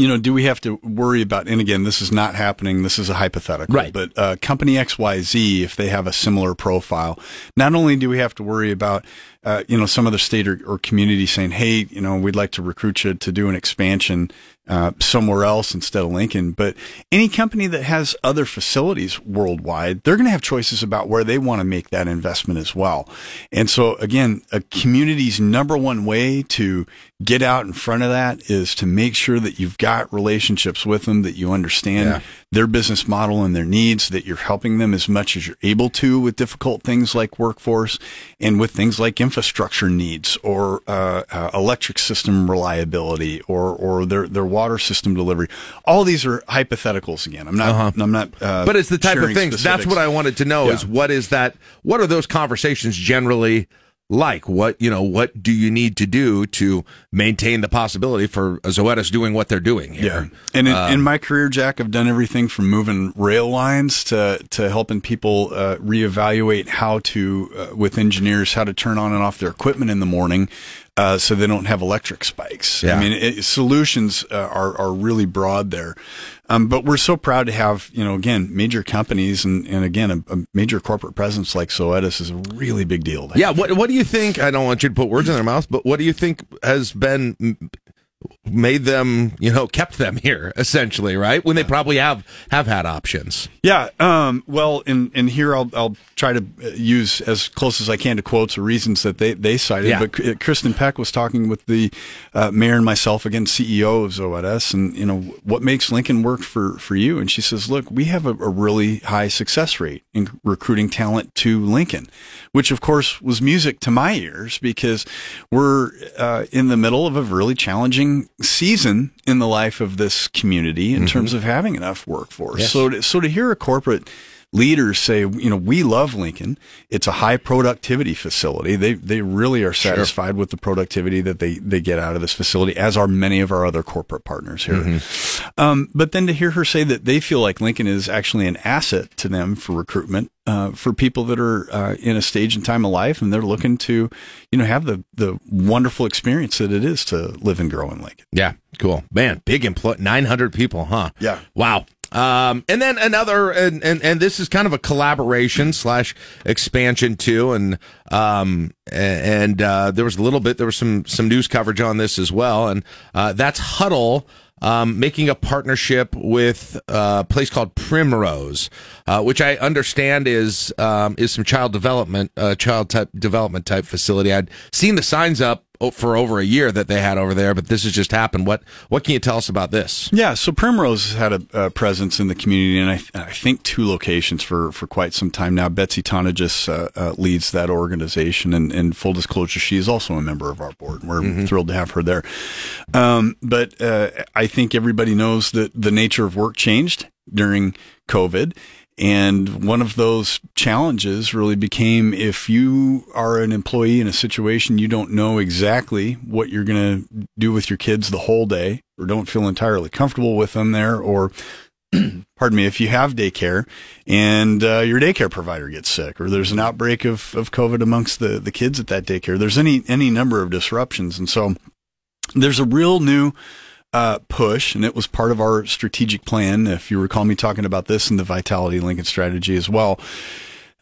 you know, do we have to worry about, and again, this is not happening, this is a hypothetical, right, but company XYZ, if they have a similar profile, not only do we have to worry about, you know, some other state or community saying, hey, you know, we'd like to recruit you to do an expansion somewhere else instead of Lincoln, but any company that has other facilities worldwide, they're going to have choices about where they want to make that investment as well. And so, again, a community's number one way to get out in front of that is to make sure that you've got relationships with them, that you understand their business model and their needs, that you're helping them as much as you're able to with difficult things like workforce and with things like infrastructure needs or electric system reliability or their water system delivery. All these are hypotheticals. Again, I'm not. I'm not. But it's the type of things. Specifics. That's what I wanted to know. Is what is that? What are those conversations generally like? What, you know? What do you need to do to maintain the possibility for Zoetis doing what they're doing here? Yeah. And in my career, Jack, I've done everything from moving rail lines to helping people reevaluate how to with engineers how to turn on and off their equipment in the morning. So they don't have electric spikes. Yeah. I mean, solutions are really broad there. But we're so proud to have, you know, again, major companies and again, a major corporate presence like Zoetis is a really big deal. To have. What do you think? I don't want you to put words in their mouth, but what do you think has been made them, you know, kept them here essentially, right? When they probably have had options. Yeah. Well, and here I'll try to use as close as I can to quotes or reasons that they cited. Yeah. But Kristen Peck was talking with the mayor and myself, again, CEO of Zoetis, and, you know, what makes Lincoln work for you? And she says, look, we have a really high success rate in recruiting talent to Lincoln, which of course was music to my ears because we're in the middle of a really challenging season in the life of this community in terms of having enough workforce. Yes. So to hear a corporate leader say, you know, we love Lincoln. It's a high productivity facility. They really are satisfied with the productivity that they get out of this facility, as are many of our other corporate partners here. But then to hear her say that they feel like Lincoln is actually an asset to them for recruitment. For people that are in a stage and time of life and they're looking to, you know, have the wonderful experience that it is to live and grow in Lincoln. Yeah, cool. Man, big employ, 900 people, huh? Yeah. Wow. And then another, and this is kind of a collaboration slash expansion too. And there was a little bit, there was some news coverage on this as well. And that's Huddle. Making a partnership with a place called Primrose, which I understand is some child development type facility. I'd seen the signs up for over a year that they had over there, but this has just happened. What can you tell us about this? Yeah, so Primrose has had a presence in the community, and I think two locations for quite some time now. Betsy Tonages leads that organization, and full disclosure, she is also a member of our board, and we're thrilled to have her there. But I think everybody knows that the nature of work changed during COVID. And one of those challenges really became if you are an employee in a situation you don't know exactly what you're going to do with your kids the whole day or don't feel entirely comfortable with them there or, pardon me, if you have daycare and your daycare provider gets sick or there's an outbreak of COVID amongst the kids at that daycare, there's any number of disruptions. And so there's a real new push, and it was part of our strategic plan, if you recall me talking about this in the Vitality Lincoln strategy as well,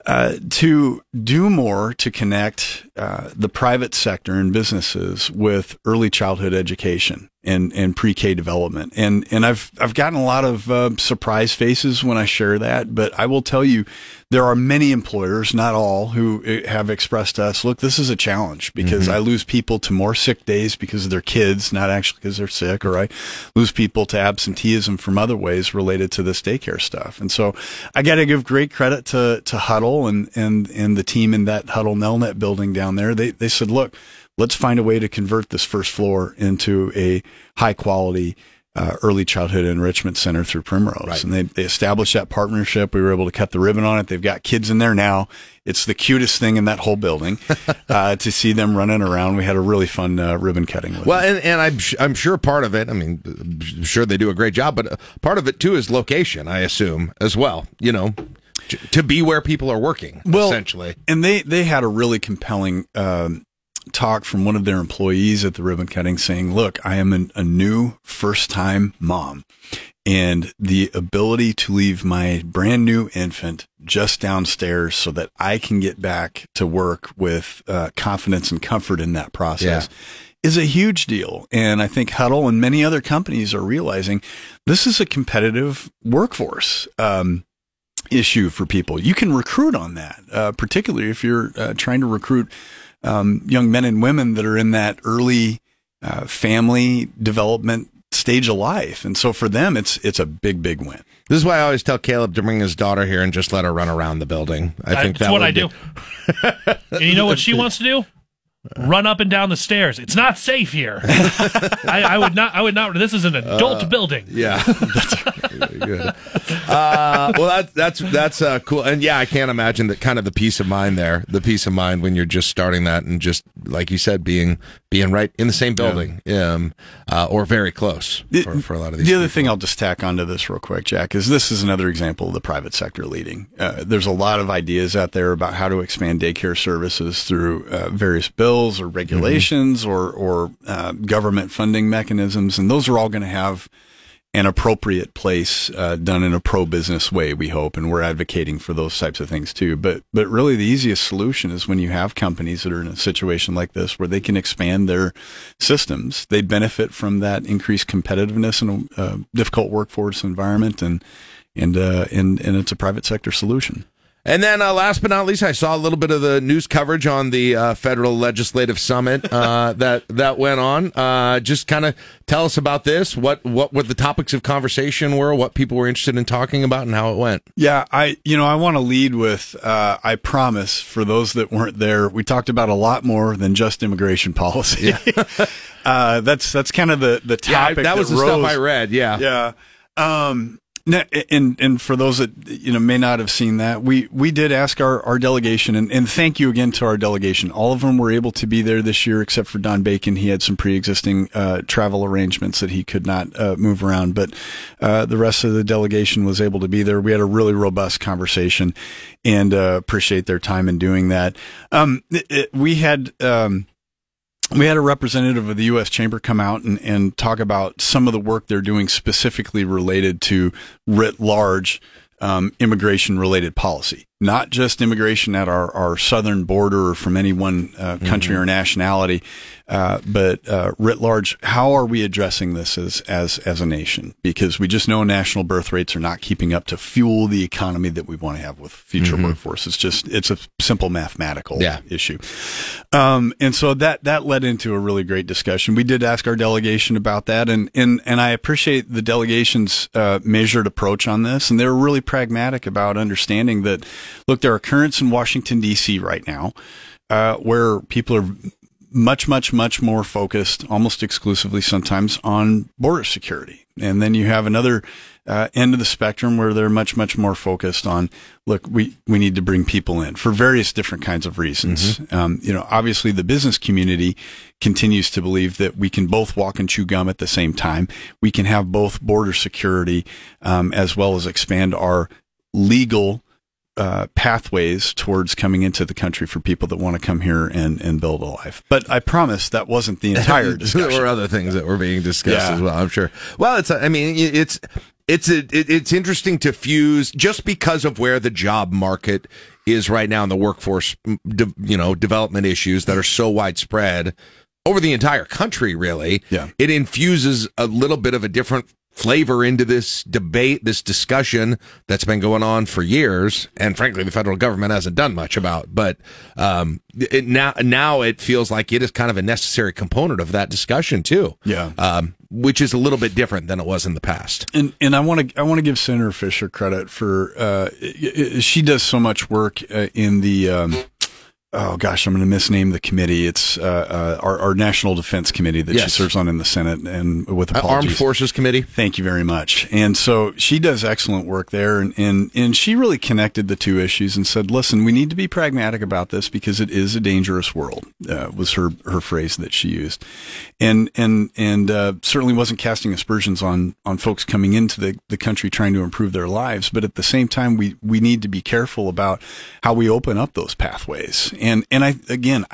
to do more to connect the private sector and businesses with early childhood education and pre-K development. And I've gotten a lot of surprise faces when I share that, but I will tell you there are many employers, not all, who have expressed to us, look, this is a challenge because I lose people to more sick days because of their kids, not actually because they're sick, or I lose people to absenteeism from other ways related to this daycare stuff. And so I got to give great credit to Huddle and the team in that Huddle Nelnet building down there. They said, look, let's find a way to convert this first floor into a high-quality early childhood enrichment center through Primrose. Right. And they established that partnership. We were able to cut the ribbon on it. They've got kids in there now. It's the cutest thing in that whole building to see them running around. We had a really fun ribbon cutting. Well, and I'm sure part of it, I mean, I'm sure they do a great job, but part of it, too, is location, I assume, as well, you know. To be where people are working, essentially. And they had a really compelling talk from one of their employees at the ribbon cutting saying, look, I am a new first-time mom, and the ability to leave my brand new infant just downstairs so that I can get back to work with confidence and comfort in that process is a huge deal. And I think Huddle and many other companies are realizing this is a competitive workforce issue for people. You can recruit on that, particularly if you're trying to recruit young men and women that are in that early family development stage of life. And so for them, it's a big, big win. This is why I always tell Caleb to bring his daughter here and just let her run around the building. I think that's what I do. And you know what she wants to do? Run up and down the stairs. It's not safe here. I would not. This is an adult building. Yeah. That's really good. Well, that's cool. And yeah, I can't imagine that kind of the peace of mind there, the peace of mind when you're just starting that and just, like you said, being right in the same building or very close for a lot of these. The other thing I'll just tack onto this real quick, Jack, is this is another example of the private sector leading. There's a lot of ideas out there about how to expand daycare services through various bills or regulations or government funding mechanisms, and those are all going to have an appropriate place done in a pro-business way, we hope, and we're advocating for those types of things too. But really the easiest solution is when you have companies that are in a situation like this where they can expand their systems. They benefit from that increased competitiveness in a difficult workforce environment, and it's a private sector solution. And then last but not least, I saw a little bit of the news coverage on the federal legislative summit that went on. Just kind of tell us about this, what were the topics of conversation were, what people were interested in talking about, and how it went. Yeah, I want to lead with, I promise, for those that weren't there, we talked about a lot more than just immigration policy. Yeah. That's kind of the topic. Yeah, that was the stuff I read, yeah. Yeah. And for those that may not have seen that, we did ask our delegation, and thank you again to our delegation. All of them were able to be there this year, except for Don Bacon. He had some pre-existing travel arrangements that he could not move around, but the rest of the delegation was able to be there. We had a really robust conversation, and appreciate their time in doing that. We had a representative of the U.S. Chamber come out and talk about some of the work they're doing specifically related to writ large immigration-related policy, not just immigration at our southern border or from any one country or nationality, but writ large. How are we addressing this as a nation? Because we just know national birth rates are not keeping up to fuel the economy that we want to have with future workforce. It's just a simple mathematical issue. And so that led into a really great discussion. We did ask our delegation about that, and I appreciate the delegation's measured approach on this, and they were really pragmatic about understanding that, look, there are currents in Washington, D.C. right now where people are much, much, much more focused, almost exclusively sometimes, on border security. And then you have another end of the spectrum where they're much, much more focused on, look, we need to bring people in for various different kinds of reasons. Obviously the business community continues to believe that we can both walk and chew gum at the same time. We can have both border security as well as expand our legal pathways towards coming into the country for people that want to come here and build a life. But I promise that wasn't the entire discussion. There were other things that were being discussed as well, I'm sure. Well, it's interesting to fuse, just because of where the job market is right now and the workforce development issues that are so widespread over the entire country, really. Yeah. It infuses a little bit of a different flavor into this debate, this discussion that's been going on for years, and frankly the federal government hasn't done much about, but now it feels like it is kind of a necessary component of that discussion too, which is a little bit different than it was in the past. And I want to give Senator Fisher credit for she does so much work in the I'm going to misname the committee. It's our National Defense Committee that she serves on in the Senate, and with apologies. Armed Forces Committee. Thank you very much. And so she does excellent work there, and she really connected the two issues and said, listen, we need to be pragmatic about this because it is a dangerous world, was her phrase that she used. And certainly wasn't casting aspersions on folks coming into the country trying to improve their lives. But at the same time, we need to be careful about how we open up those pathways. And I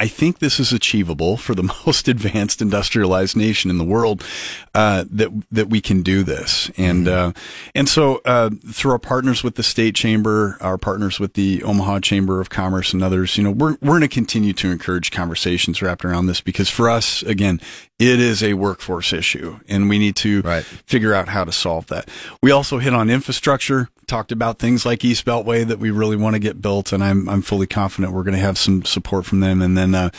think this is achievable for the most advanced industrialized nation in the world, that we can do this. And, so, through our partners with the state chamber, our partners with the Omaha Chamber of Commerce and others, you know, we're going to continue to encourage conversations wrapped around this, because for us, again, it is a workforce issue, and we need to figure out how to solve that. We also hit on infrastructure, talked about things like East Beltway that we really want to get built, and I'm fully confident we're going to have some support from them. And then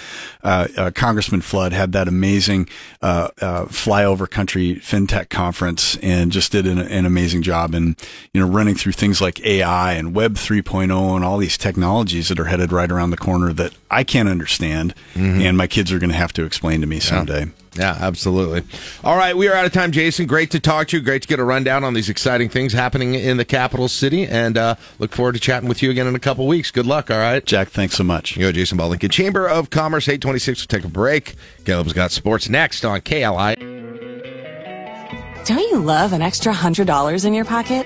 Congressman Flood had that amazing flyover country fintech conference and just did an amazing job in, you know, running through things like AI and Web 3.0 and all these technologies that are headed right around the corner that I can't understand, and my kids are going to have to explain to me someday. Yeah, absolutely. All right, we are out of time, Jason. Great to talk to you. Great to get a rundown on these exciting things happening in the capital city, and look forward to chatting with you again in a couple weeks. Good luck, all right? Jack, thanks so much. Yo, Jason Ball, Lincoln Chamber of Commerce, 826. We'll take a break. Caleb's got sports next on KLI. Don't you love an extra $100 in your pocket?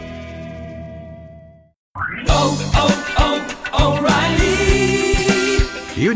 You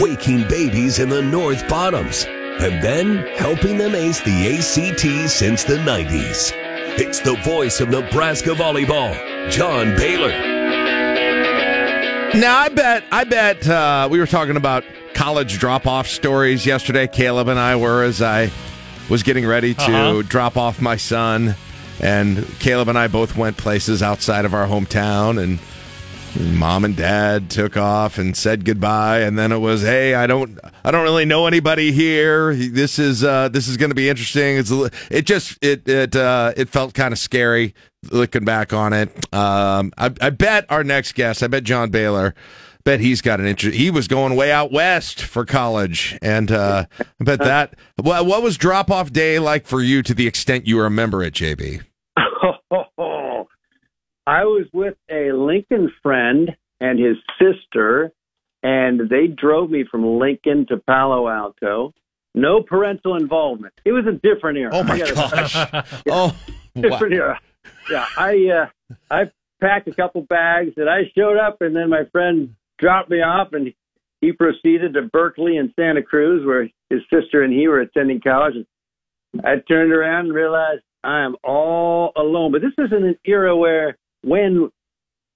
waking babies in the North Bottoms, and then helping them ace the ACT since the 90s. It's the voice of Nebraska volleyball, John Baylor. Now, I bet we were talking about college drop-off stories yesterday. Caleb and I were, as I was getting ready to drop off my son, and Caleb and I both went places outside of our hometown, and Mom and Dad took off and said goodbye, and then it was, hey, I don't really know anybody here. This is going to be interesting. It felt kind of scary looking back on it. I bet our next guest, John Baylor, he's got an interest. He was going way out west for college, and I bet that. What was drop off day like for you, to the extent you remember it, JB? I was with a Lincoln friend and his sister, and they drove me from Lincoln to Palo Alto. No parental involvement. It was a different era. Oh, my gosh. Different era. Yeah, I packed a couple bags, and I showed up, and then my friend dropped me off, and he proceeded to Berkeley and Santa Cruz, where his sister and he were attending college. And I turned around and realized I am all alone. But this isn't an era where, when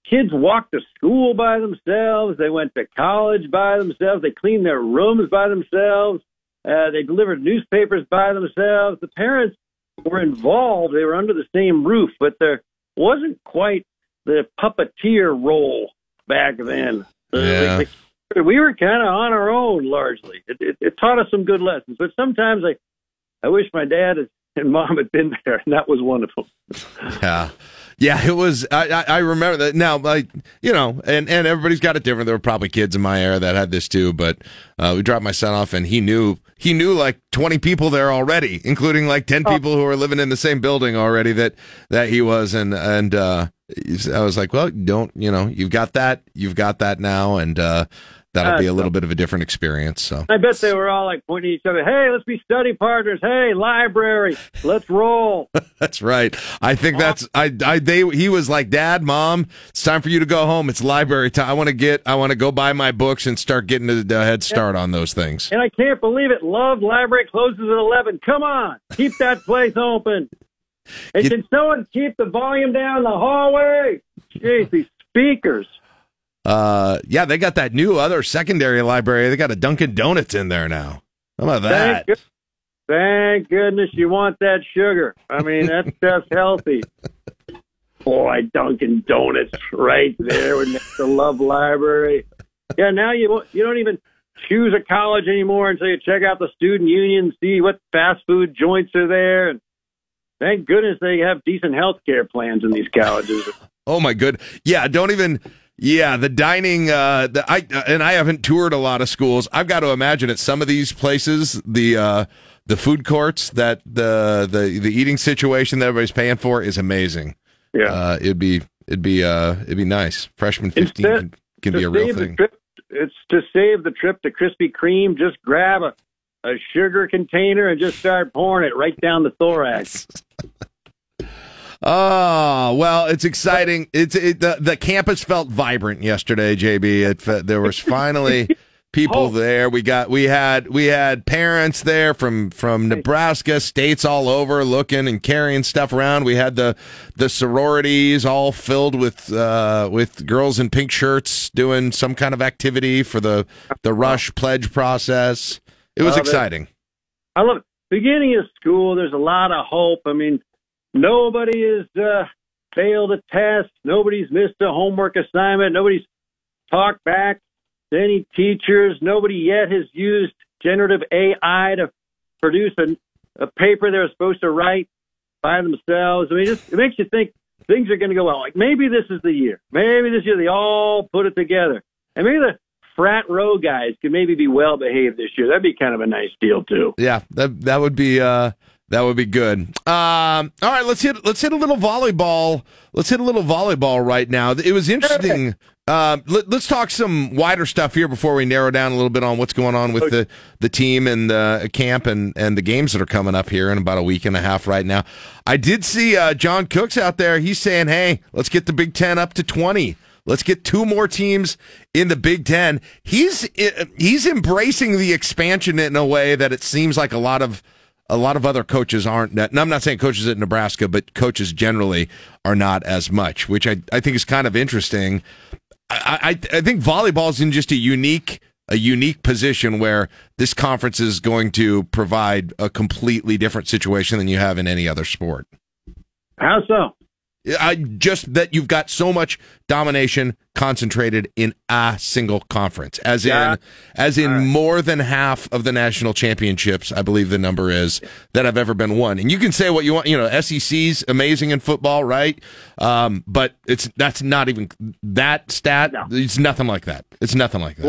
kids walked to school by themselves, they went to college by themselves, they cleaned their rooms by themselves, they delivered newspapers by themselves. The parents were involved. They were under the same roof, but there wasn't quite the puppeteer role back then. Yeah. We were kind of on our own, largely. It taught us some good lessons, but sometimes I wish my dad and Mom had been there, and that was wonderful. Yeah, it was. I remember that now. Like, you know, and everybody's got it different. There were probably kids in my era that had this too, but we dropped my son off, and he knew like 20 people there already, including like 10 people who were living in the same building already that he was, and I was like, well, you've got that now, and that'll be a little bit of a different experience. So I bet they were all like pointing at each other. Hey, let's be study partners. Hey, library, let's roll. That's right. I think that's he was like, Dad, Mom, it's time for you to go home. It's library time. I want to go buy my books and start getting the head start on those things. And I can't believe it. Love Library closes at 11. Come on, keep that place open. And can someone keep the volume down the hallway? Jeez, these speakers. Yeah, they got that new other secondary library. They got a Dunkin' Donuts in there now. How about that? Thank goodness you want that sugar. I mean, that's healthy. boy, Dunkin' Donuts right there with the Love Library. Yeah, now you don't even choose a college anymore until you check out the student union, see what fast food joints are there. And thank goodness they have decent health care plans in these colleges. Oh, my good. Yeah, don't even... Yeah, the dining, I haven't toured a lot of schools. I've got to imagine at some of these places, the food courts, that the eating situation that everybody's paying for is amazing. Yeah, it'd be nice. Freshman 15 can be a real thing. It's to save the trip to Krispy Kreme. Just grab a sugar container and just start pouring it right down the thorax. Oh, well, it's exciting. The campus felt vibrant yesterday, JB. There was finally people there. We had parents there from Nebraska, states all over, looking and carrying stuff around. We had the sororities all filled with girls in pink shirts doing some kind of activity for the rush pledge process. It was exciting. I love it. Beginning of school, there's a lot of hope. I mean, nobody has failed a test. Nobody's missed a homework assignment. Nobody's talked back to any teachers. Nobody yet has used generative AI to produce a paper they're supposed to write by themselves. I mean, it makes you think things are going to go well. Like, maybe this is the year. Maybe this year they all put it together. And maybe the frat row guys could maybe be well-behaved this year. That'd be kind of a nice deal, too. Yeah, that would be... That would be good. All right, let's hit a little volleyball. Let's hit a little volleyball right now. It was interesting. Let's talk some wider stuff here before we narrow down a little bit on what's going on with the team and the camp and the games that are coming up here in about a week and a half right now. I did see John Cooks out there. He's saying, hey, let's get the Big Ten up to 20. Let's get two more teams in the Big Ten. He's embracing the expansion in a way that it seems like a lot of other coaches aren't, and I'm not saying coaches at Nebraska, but coaches generally are not as much, which I think is kind of interesting. I think volleyball is in just a unique position where this conference is going to provide a completely different situation than you have in any other sport. How so? Just that you've got so much domination concentrated in a single conference, as in right. More than half of the national championships, I believe the number is, that have ever been won. And you can say what you want, SEC's amazing in football, right? But that's not even that stat. No. It's nothing like that.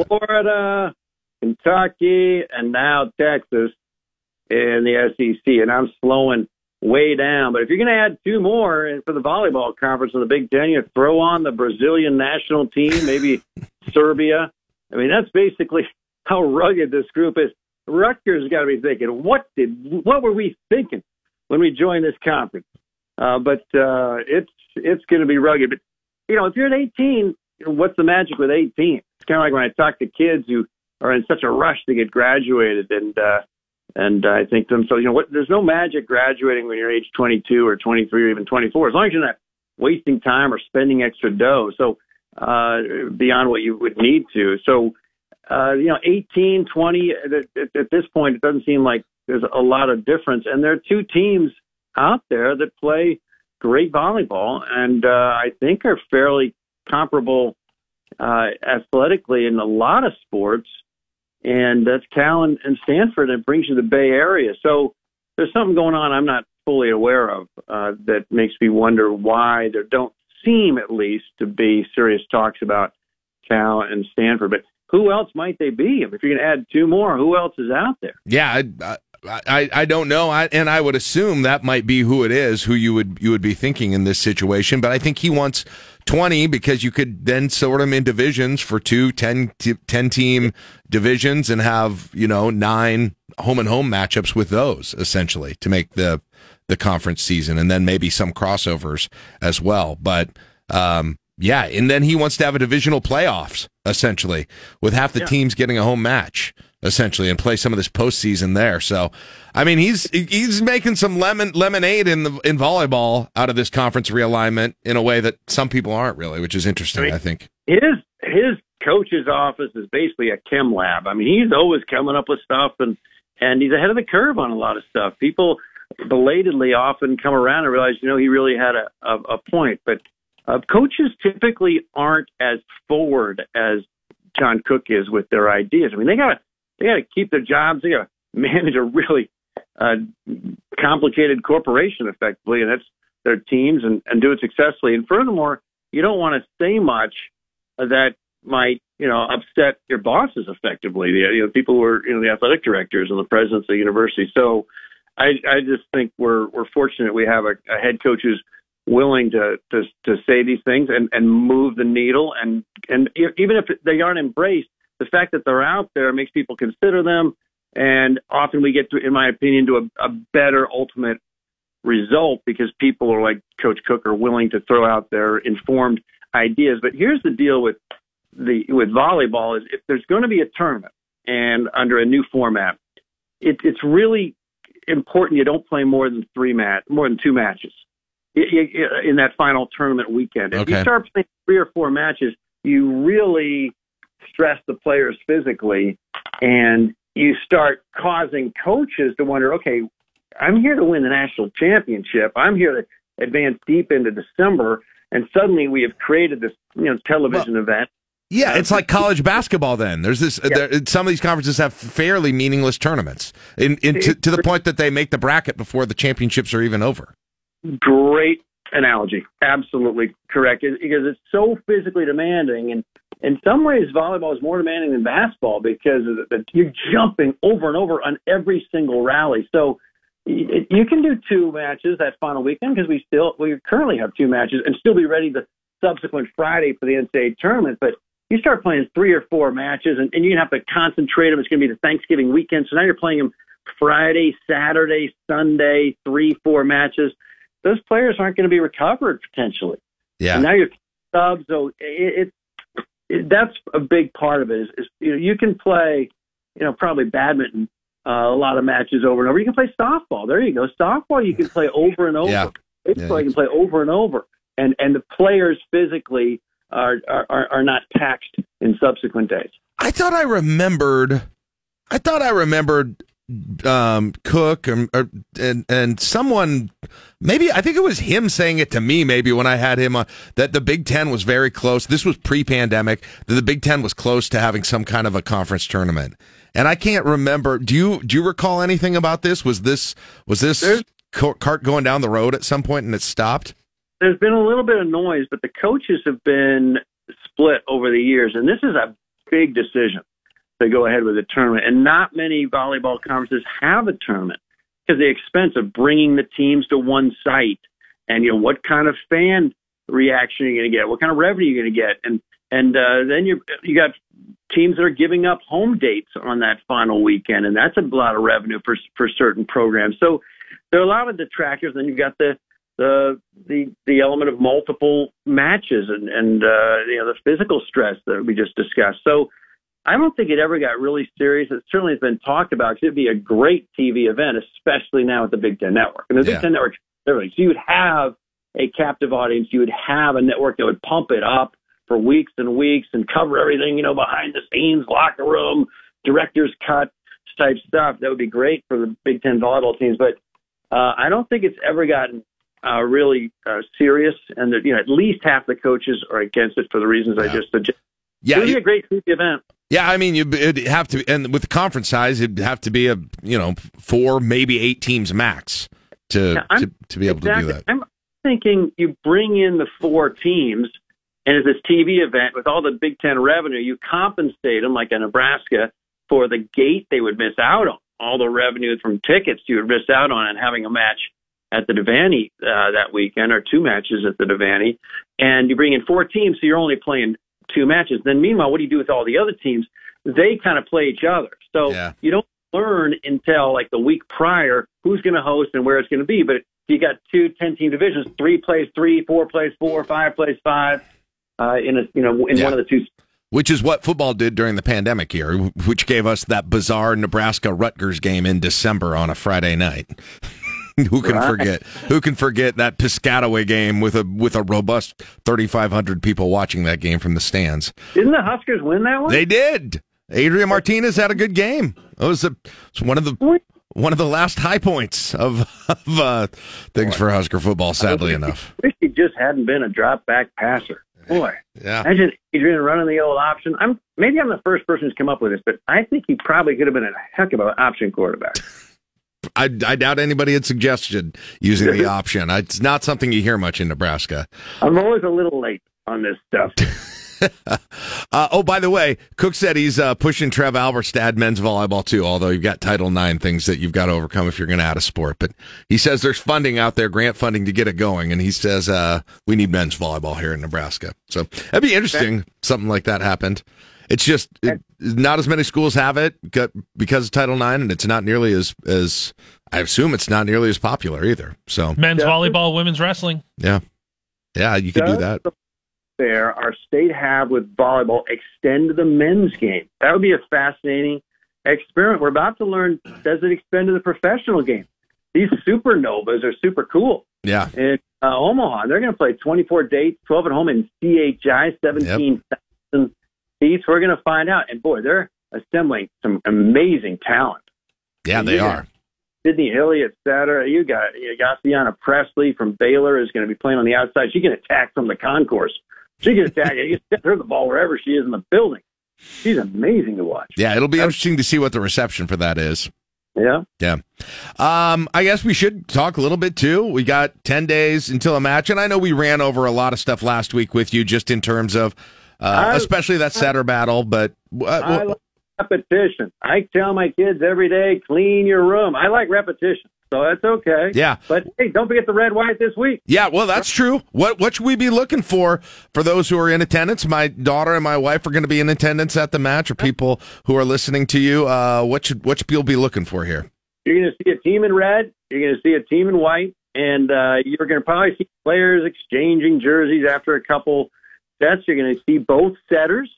Florida, Kentucky, and now Texas in the SEC, and I'm slowing way down. But if you're going to add two more for the volleyball conference in the Big Ten, you throw on the Brazilian national team, maybe Serbia. I mean, that's basically how rugged this group is. Rutgers got to be thinking, what were we thinking when we joined this conference? But it's going to be rugged. But, if you're at 18, what's the magic with 18? It's kind of like when I talk to kids who are in such a rush to get graduated And I think to themselves, there's no magic graduating when you're age 22 or 23 or even 24, as long as you're not wasting time or spending extra dough. So beyond what you would need to. So, 18, 20, at this point, it doesn't seem like there's a lot of difference. And there are two teams out there that play great volleyball and I think are fairly comparable athletically in a lot of sports. And that's Cal and Stanford, and it brings you to the Bay Area. So there's something going on I'm not fully aware of that makes me wonder why there don't seem, at least, to be serious talks about Cal and Stanford. But who else might they be? If you're going to add two more, who else is out there? Yeah, I don't know, and I would assume that might be who it is, who you would be thinking in this situation. But I think he wants 20 because you could then sort them in divisions for two 10-team divisions and have 9 home-and-home matchups with those, essentially, to make the conference season, and then maybe some crossovers as well. But yeah, and then he wants to have a divisional playoffs, essentially, with half the teams getting a home match, essentially, and play some of this postseason there. So, I mean, he's making some lemonade in volleyball out of this conference realignment in a way that some people aren't really, which is interesting, I think. His coach's office is basically a chem lab. I mean, he's always coming up with stuff, and he's ahead of the curve on a lot of stuff. People belatedly often come around and realize, you know, he really had a point. But coaches typically aren't as forward as John Cook is with their ideas. I mean, they gotta keep their jobs. They gotta manage a really complicated corporation effectively, and that's their teams, and do it successfully. And furthermore, you don't want to say much that might, you know, upset your bosses effectively, the people who are, the athletic directors and the presidents of the university. So I just think we're fortunate we have a head coach who's willing to say these things and move the needle. And even if they aren't embraced, the fact that they're out there makes people consider them. And often we get to, in my opinion, to a better ultimate result because people are like Coach Cook are willing to throw out their informed ideas. But here's the deal with volleyball is if there's going to be a tournament and under a new format, it's really important you don't play more than two matches in that final tournament weekend. Okay. If you start playing 3 or 4 matches, you really stress the players physically, and you start causing coaches to wonder, okay, I'm here to win the national championship. I'm here to advance deep into December, and suddenly we have created this, television event. Yeah, it's like college basketball then. There's this. Yeah. Some of these conferences have fairly meaningless tournaments, to the point that they make the bracket before the championships are even over. Great analogy. Absolutely correct. Because it's so physically demanding. And in some ways, volleyball is more demanding than basketball because you're jumping over and over on every single rally. So you can do 2 matches that final weekend because we currently have 2 matches and still be ready the subsequent Friday for the NCAA tournament. But you start playing 3 or 4 matches, and you're going to have to concentrate them. It's going to be the Thanksgiving weekend. So now you're playing them Friday, Saturday, Sunday, 3, 4 matches. Those players aren't going to be recovered potentially. Yeah. And now you're subs, so that's a big part of it. Is you can play, probably badminton a lot of matches over and over. You can play softball. There you go. Softball you can play over and over. Yeah. Baseball you can play over and over. And the players physically are not taxed in subsequent days. I thought I remembered. Cook and someone, maybe I think it was him saying it to me maybe when I had him on, that the Big Ten was very close. This was pre-pandemic, that the Big Ten was close to having some kind of a conference tournament, and I can't remember. Do you recall anything about this? Was this cart going down the road at some point and it stopped? There's been a little bit of noise, but the coaches have been split over the years, and this is a big decision. They go ahead with a tournament, and not many volleyball conferences have a tournament because the expense of bringing the teams to one site, and what kind of fan reaction you're going to get, what kind of revenue you're going to get, and then you got teams that are giving up home dates on that final weekend, and that's a lot of revenue for certain programs. So there are a lot of detractors. Then you've got the element of multiple matches and the physical stress that we just discussed. So I don't think it ever got really serious. It certainly has been talked about because it'd be a great TV event, especially now with the Big Ten Network. And the Big Ten Network, so you would have a captive audience. You would have a network that would pump it up for weeks and weeks and cover everything, behind the scenes, locker room, director's cut type stuff. That would be great for the Big Ten volleyball teams. But I don't think it's ever gotten really serious. And at least half the coaches are against it for the reasons I just suggested. Yeah, it would be a great TV event. Yeah, I mean, it'd have to, and with the conference size, it'd have to be 4, maybe 8 teams max to be able to do that. I'm thinking you bring in the 4 teams, and at this TV event with all the Big Ten revenue, you compensate them like a Nebraska for the gate they would miss out on, all the revenue from tickets you would miss out on, and having a match at the Devaney that weekend, or 2 matches at the Devaney, and you bring in 4 teams, so you're only playing 2 matches. Then meanwhile, what do you do with all the other teams? They kind of play each other. So you don't learn until like the week prior who's going to host and where it's going to be. But you got 2 10-team divisions, 3 plays 3, 4 plays 4, 5 plays 5 in one of the 2. Which is what football did during the pandemic year, which gave us that bizarre Nebraska Rutgers game in December on a Friday night. Who can forget? Who can forget that Piscataway game with a robust 3,500 people watching that game from the stands? Didn't the Huskers win that one? They did. Adrian Martinez had a good game. It was one of the one of the last high points of things for Husker football, sadly enough. I wish he just hadn't been a drop-back passer. Boy, yeah. Imagine Adrian running the old option. Maybe I'm the first person who's come up with this, but I think he probably could have been a heck of an option quarterback. I doubt anybody had suggested using the option. It's not something you hear much in Nebraska. I'm always a little late on this stuff. By the way, Cook said he's pushing Trev Alberstad men's volleyball too, although you've got Title IX things that you've got to overcome if you're going to add a sport. But he says there's funding out there, grant funding to get it going, and he says we need men's volleyball here in Nebraska. So that'd be interesting. Something like that happened. It's just not as many schools have it because of Title IX, and it's not nearly as I assume it's not nearly as popular either. So men's volleyball, women's wrestling. Yeah, you could do that. There, our state have with volleyball extend the men's game. That would be a fascinating experiment. We're about to learn. Does it extend to the professional game? These supernovas are super cool. Yeah, in Omaha, they're going to play 24 dates, 12 at home in CHI, 17,000. We're going to find out. And, boy, they're assembling some amazing talent. Yeah, they are. Sydney Elliott, Saturday. You got Gassiana Presley from Baylor is going to be playing on the outside. She can attack from the concourse. She can attack. You can send her the ball wherever she is in the building. She's amazing to watch. Yeah, it'll be interesting to see what the reception for that is. Yeah. I guess we should talk a little bit, too. We got 10 days until a match, and I know we ran over a lot of stuff last week with you just in terms of especially that setter battle, but I like repetition. I tell my kids every day, clean your room. I like repetition, so that's okay. Yeah, but hey, don't forget the red white this week. Yeah, well, that's true. What should we be looking for those who are in attendance? My daughter and my wife are going to be in attendance at the match. Or people who are listening to you, what should people be looking for here? You're going to see a team in red. You're going to see a team in white, and you're going to probably see players exchanging jerseys after a couple. You're going to see both setters,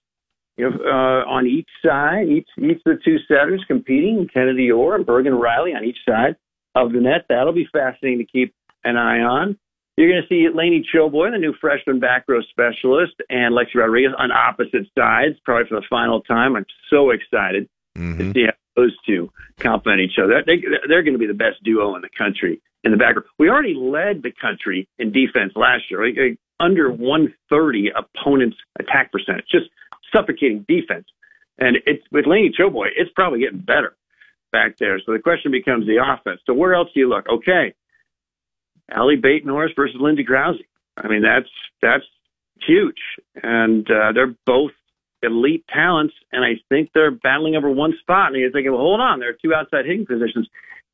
on each side, each of the two setters competing, Kennedy Orr and Bergen Riley on each side of the net. That'll be fascinating to keep an eye on. You're going to see Laney Choboy, the new freshman back row specialist, and Lexi Rodriguez on opposite sides, probably for the final time. I'm so excited to see how those two complement each other. They're going to be the best duo in the country in the back row. We already led the country in defense last year. Right? Under 130 opponents' attack percentage, just suffocating defense. And it's with Laney Choboy, it's probably getting better back there. So the question becomes the offense. So where else do you look? Okay, Allie Bate-Norris versus Lindsey Grousey. I mean, that's huge. And they're both elite talents, and I think they're battling over one spot. And you're thinking, well, hold on, there are two outside hitting positions.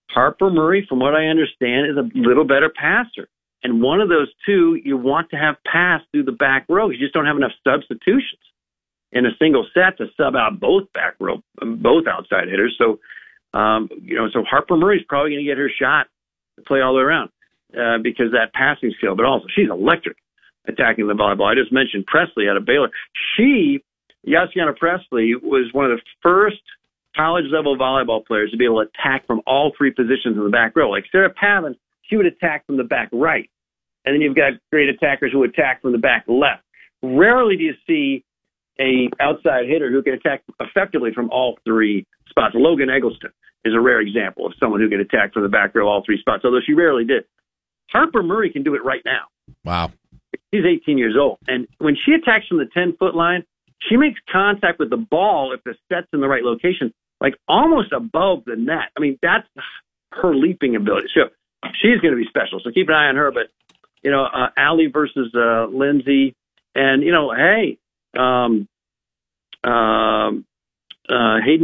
Harper Murray, from what I understand, is a little better passer. And one of those two you want to have pass through the back row. You just don't have enough substitutions in a single set to sub out both back row, both outside hitters. So, so Harper Murray's probably going to get her shot to play all the way around because of that passing skill. But also, she's electric attacking the volleyball. I just mentioned Presley out of Baylor. Yassiana Presley, was one of the first college-level volleyball players to be able to attack from all three positions in the back row. Like Sarah Pavin, she would attack from the back right. And then you've got great attackers who attack from the back left. Rarely do you see a outside hitter who can attack effectively from all three spots. Logan Eggleston is a rare example of someone who can attack from the back row all three spots, although she rarely did. Harper Murray can do it right now. Wow. She's 18 years old. And when she attacks from the 10-foot line, she makes contact with the ball if the set's in the right location, like almost above the net. I mean, that's her leaping ability. So she's going to be special, so keep an eye on her. But, Allie versus Lindsay. And, Hayden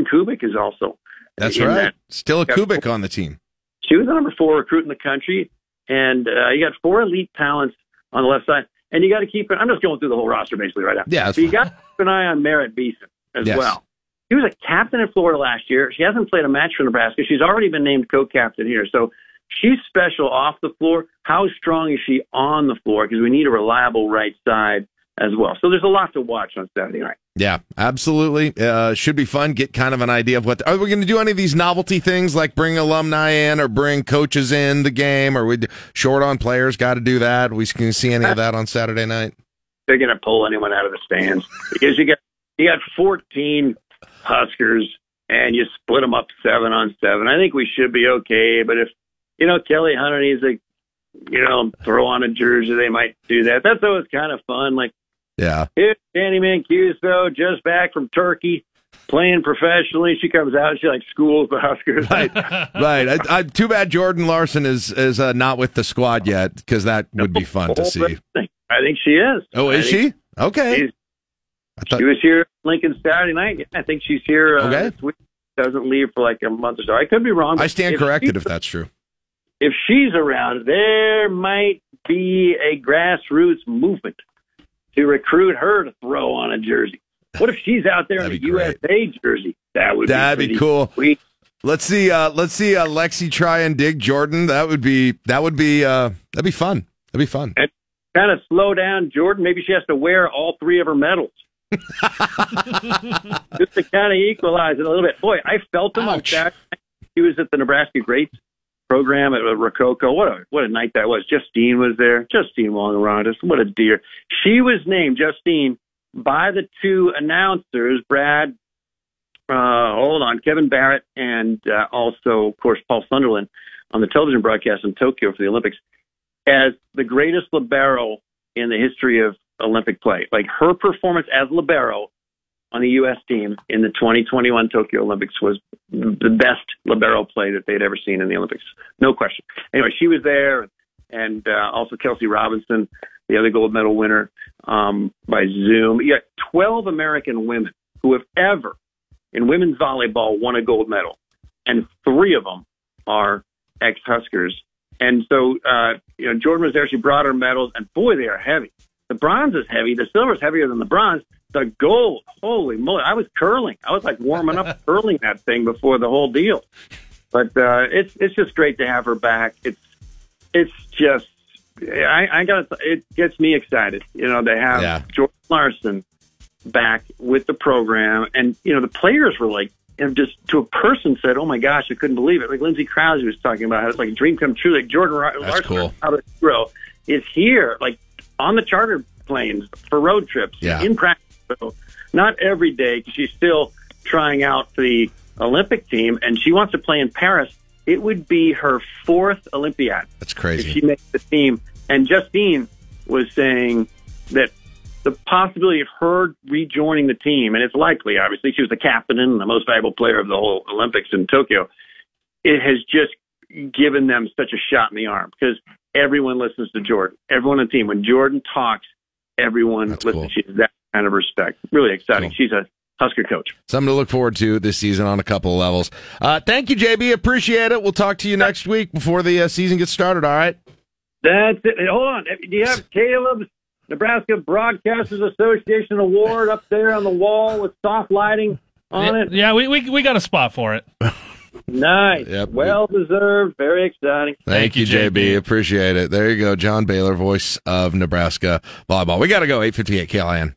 Kubik is also. That's right. Still a Kubik on the team. She was the number 4 recruit in the country. And you got 4 elite talents on the left side. And you got to keep an eye. I'm just going through the whole roster basically right now. Yeah, so you got to keep an eye on Merritt Beeson as well. She was a captain in Florida last year. She hasn't played a match for Nebraska. She's already been named co-captain here. So, she's special off the floor. How strong is she on the floor? Because we need a reliable right side as well. So there's a lot to watch on Saturday night. Yeah, absolutely. Should be fun. Get kind of an idea of are we going to do any of these novelty things like bring alumni in or bring coaches in the game? Or we short on players? Got to do that. We can see any of that on Saturday night. They're going to pull anyone out of the stands because you got 14 Huskers and you split them up 7-on-7. I think we should be okay. But if, you know, Kelly Hunter needs to, you know, throw on a jersey, they might do that. That's always kind of fun. Like, yeah, if Danny Mancuso just back from Turkey playing professionally, she comes out and she like schools the Huskers. Right, right. I, too bad Jordan Larson is not with the squad yet, because that would be fun to see. I think she is. Oh, is she? Okay. She was here Lincoln Saturday night. I think she's here this week. Doesn't leave for like a month or so. I could be wrong. I stand corrected if that's true. If she's around, there might be a grassroots movement to recruit her to throw on a jersey. What if she's out there in a USA jersey? That'd be cool. Sweet. Let's see Lexi try and dig Jordan. That'd be fun. That'd be fun. And kind of slow down Jordan. Maybe she has to wear all three of her medals. Just to kind of equalize it a little bit. Boy, I felt him on Saturday. He was at the Nebraska Greats program at Rococo. What a night that was. Justine was there. Justine Longarontis. What a dear. She was named Justine by the two announcers, Brad, Kevin Barrett, and also, of course, Paul Sunderland on the television broadcast in Tokyo for the Olympics, as the greatest libero in the history of Olympic play. Like, her performance as libero on the U.S. team in the 2021 Tokyo Olympics was the best libero play that they'd ever seen in the Olympics. No question. Anyway, she was there, and also Kelsey Robinson, the other gold medal winner, by Zoom. You got 12 American women who have ever, in women's volleyball, won a gold medal, and 3 of them are ex-Huskers. And so, Jordan was there. She brought her medals, and boy, they are heavy. The bronze is heavy. The silver is heavier than the bronze. The gold, holy moly! I was curling. I was like warming up curling that thing before the whole deal. But it's just great to have her back. It's just it gets me excited. You know, they have Jordan Larson back with the program, and you know the players were like, and just to a person said, "Oh my gosh, I couldn't believe it." Like Lindsey Krause was talking about how it's like a dream come true. Like Jordan Larson, our hero, is here. Like. On the charter planes for road trips in practice. So not every day, because she's still trying out for the Olympic team, and she wants to play in Paris. It would be her 4th Olympiad. That's crazy. If she makes the team. And Justine was saying that the possibility of her rejoining the team, and it's likely, obviously, she was the captain and the most valuable player of the whole Olympics in Tokyo. It has just given them such a shot in the arm, because everyone listens to Jordan. Everyone on the team. When Jordan talks, everyone listens. Cool. She has that kind of respect. Really exciting. Cool. She's a Husker coach. Something to look forward to this season on a couple of levels. Thank you, JB. Appreciate it. We'll talk to you next week before the season gets started, all right? That's it. Hey, hold on. Do you have Caleb's Nebraska Broadcasters Association Award up there on the wall with soft lighting on it? Yeah, we got a spot for it. Nice. Yep. Well deserved. Very exciting. Thank you, JB. Appreciate it. There you go. John Baylor, voice of Nebraska volleyball. We got to go. 8:58 KLIN.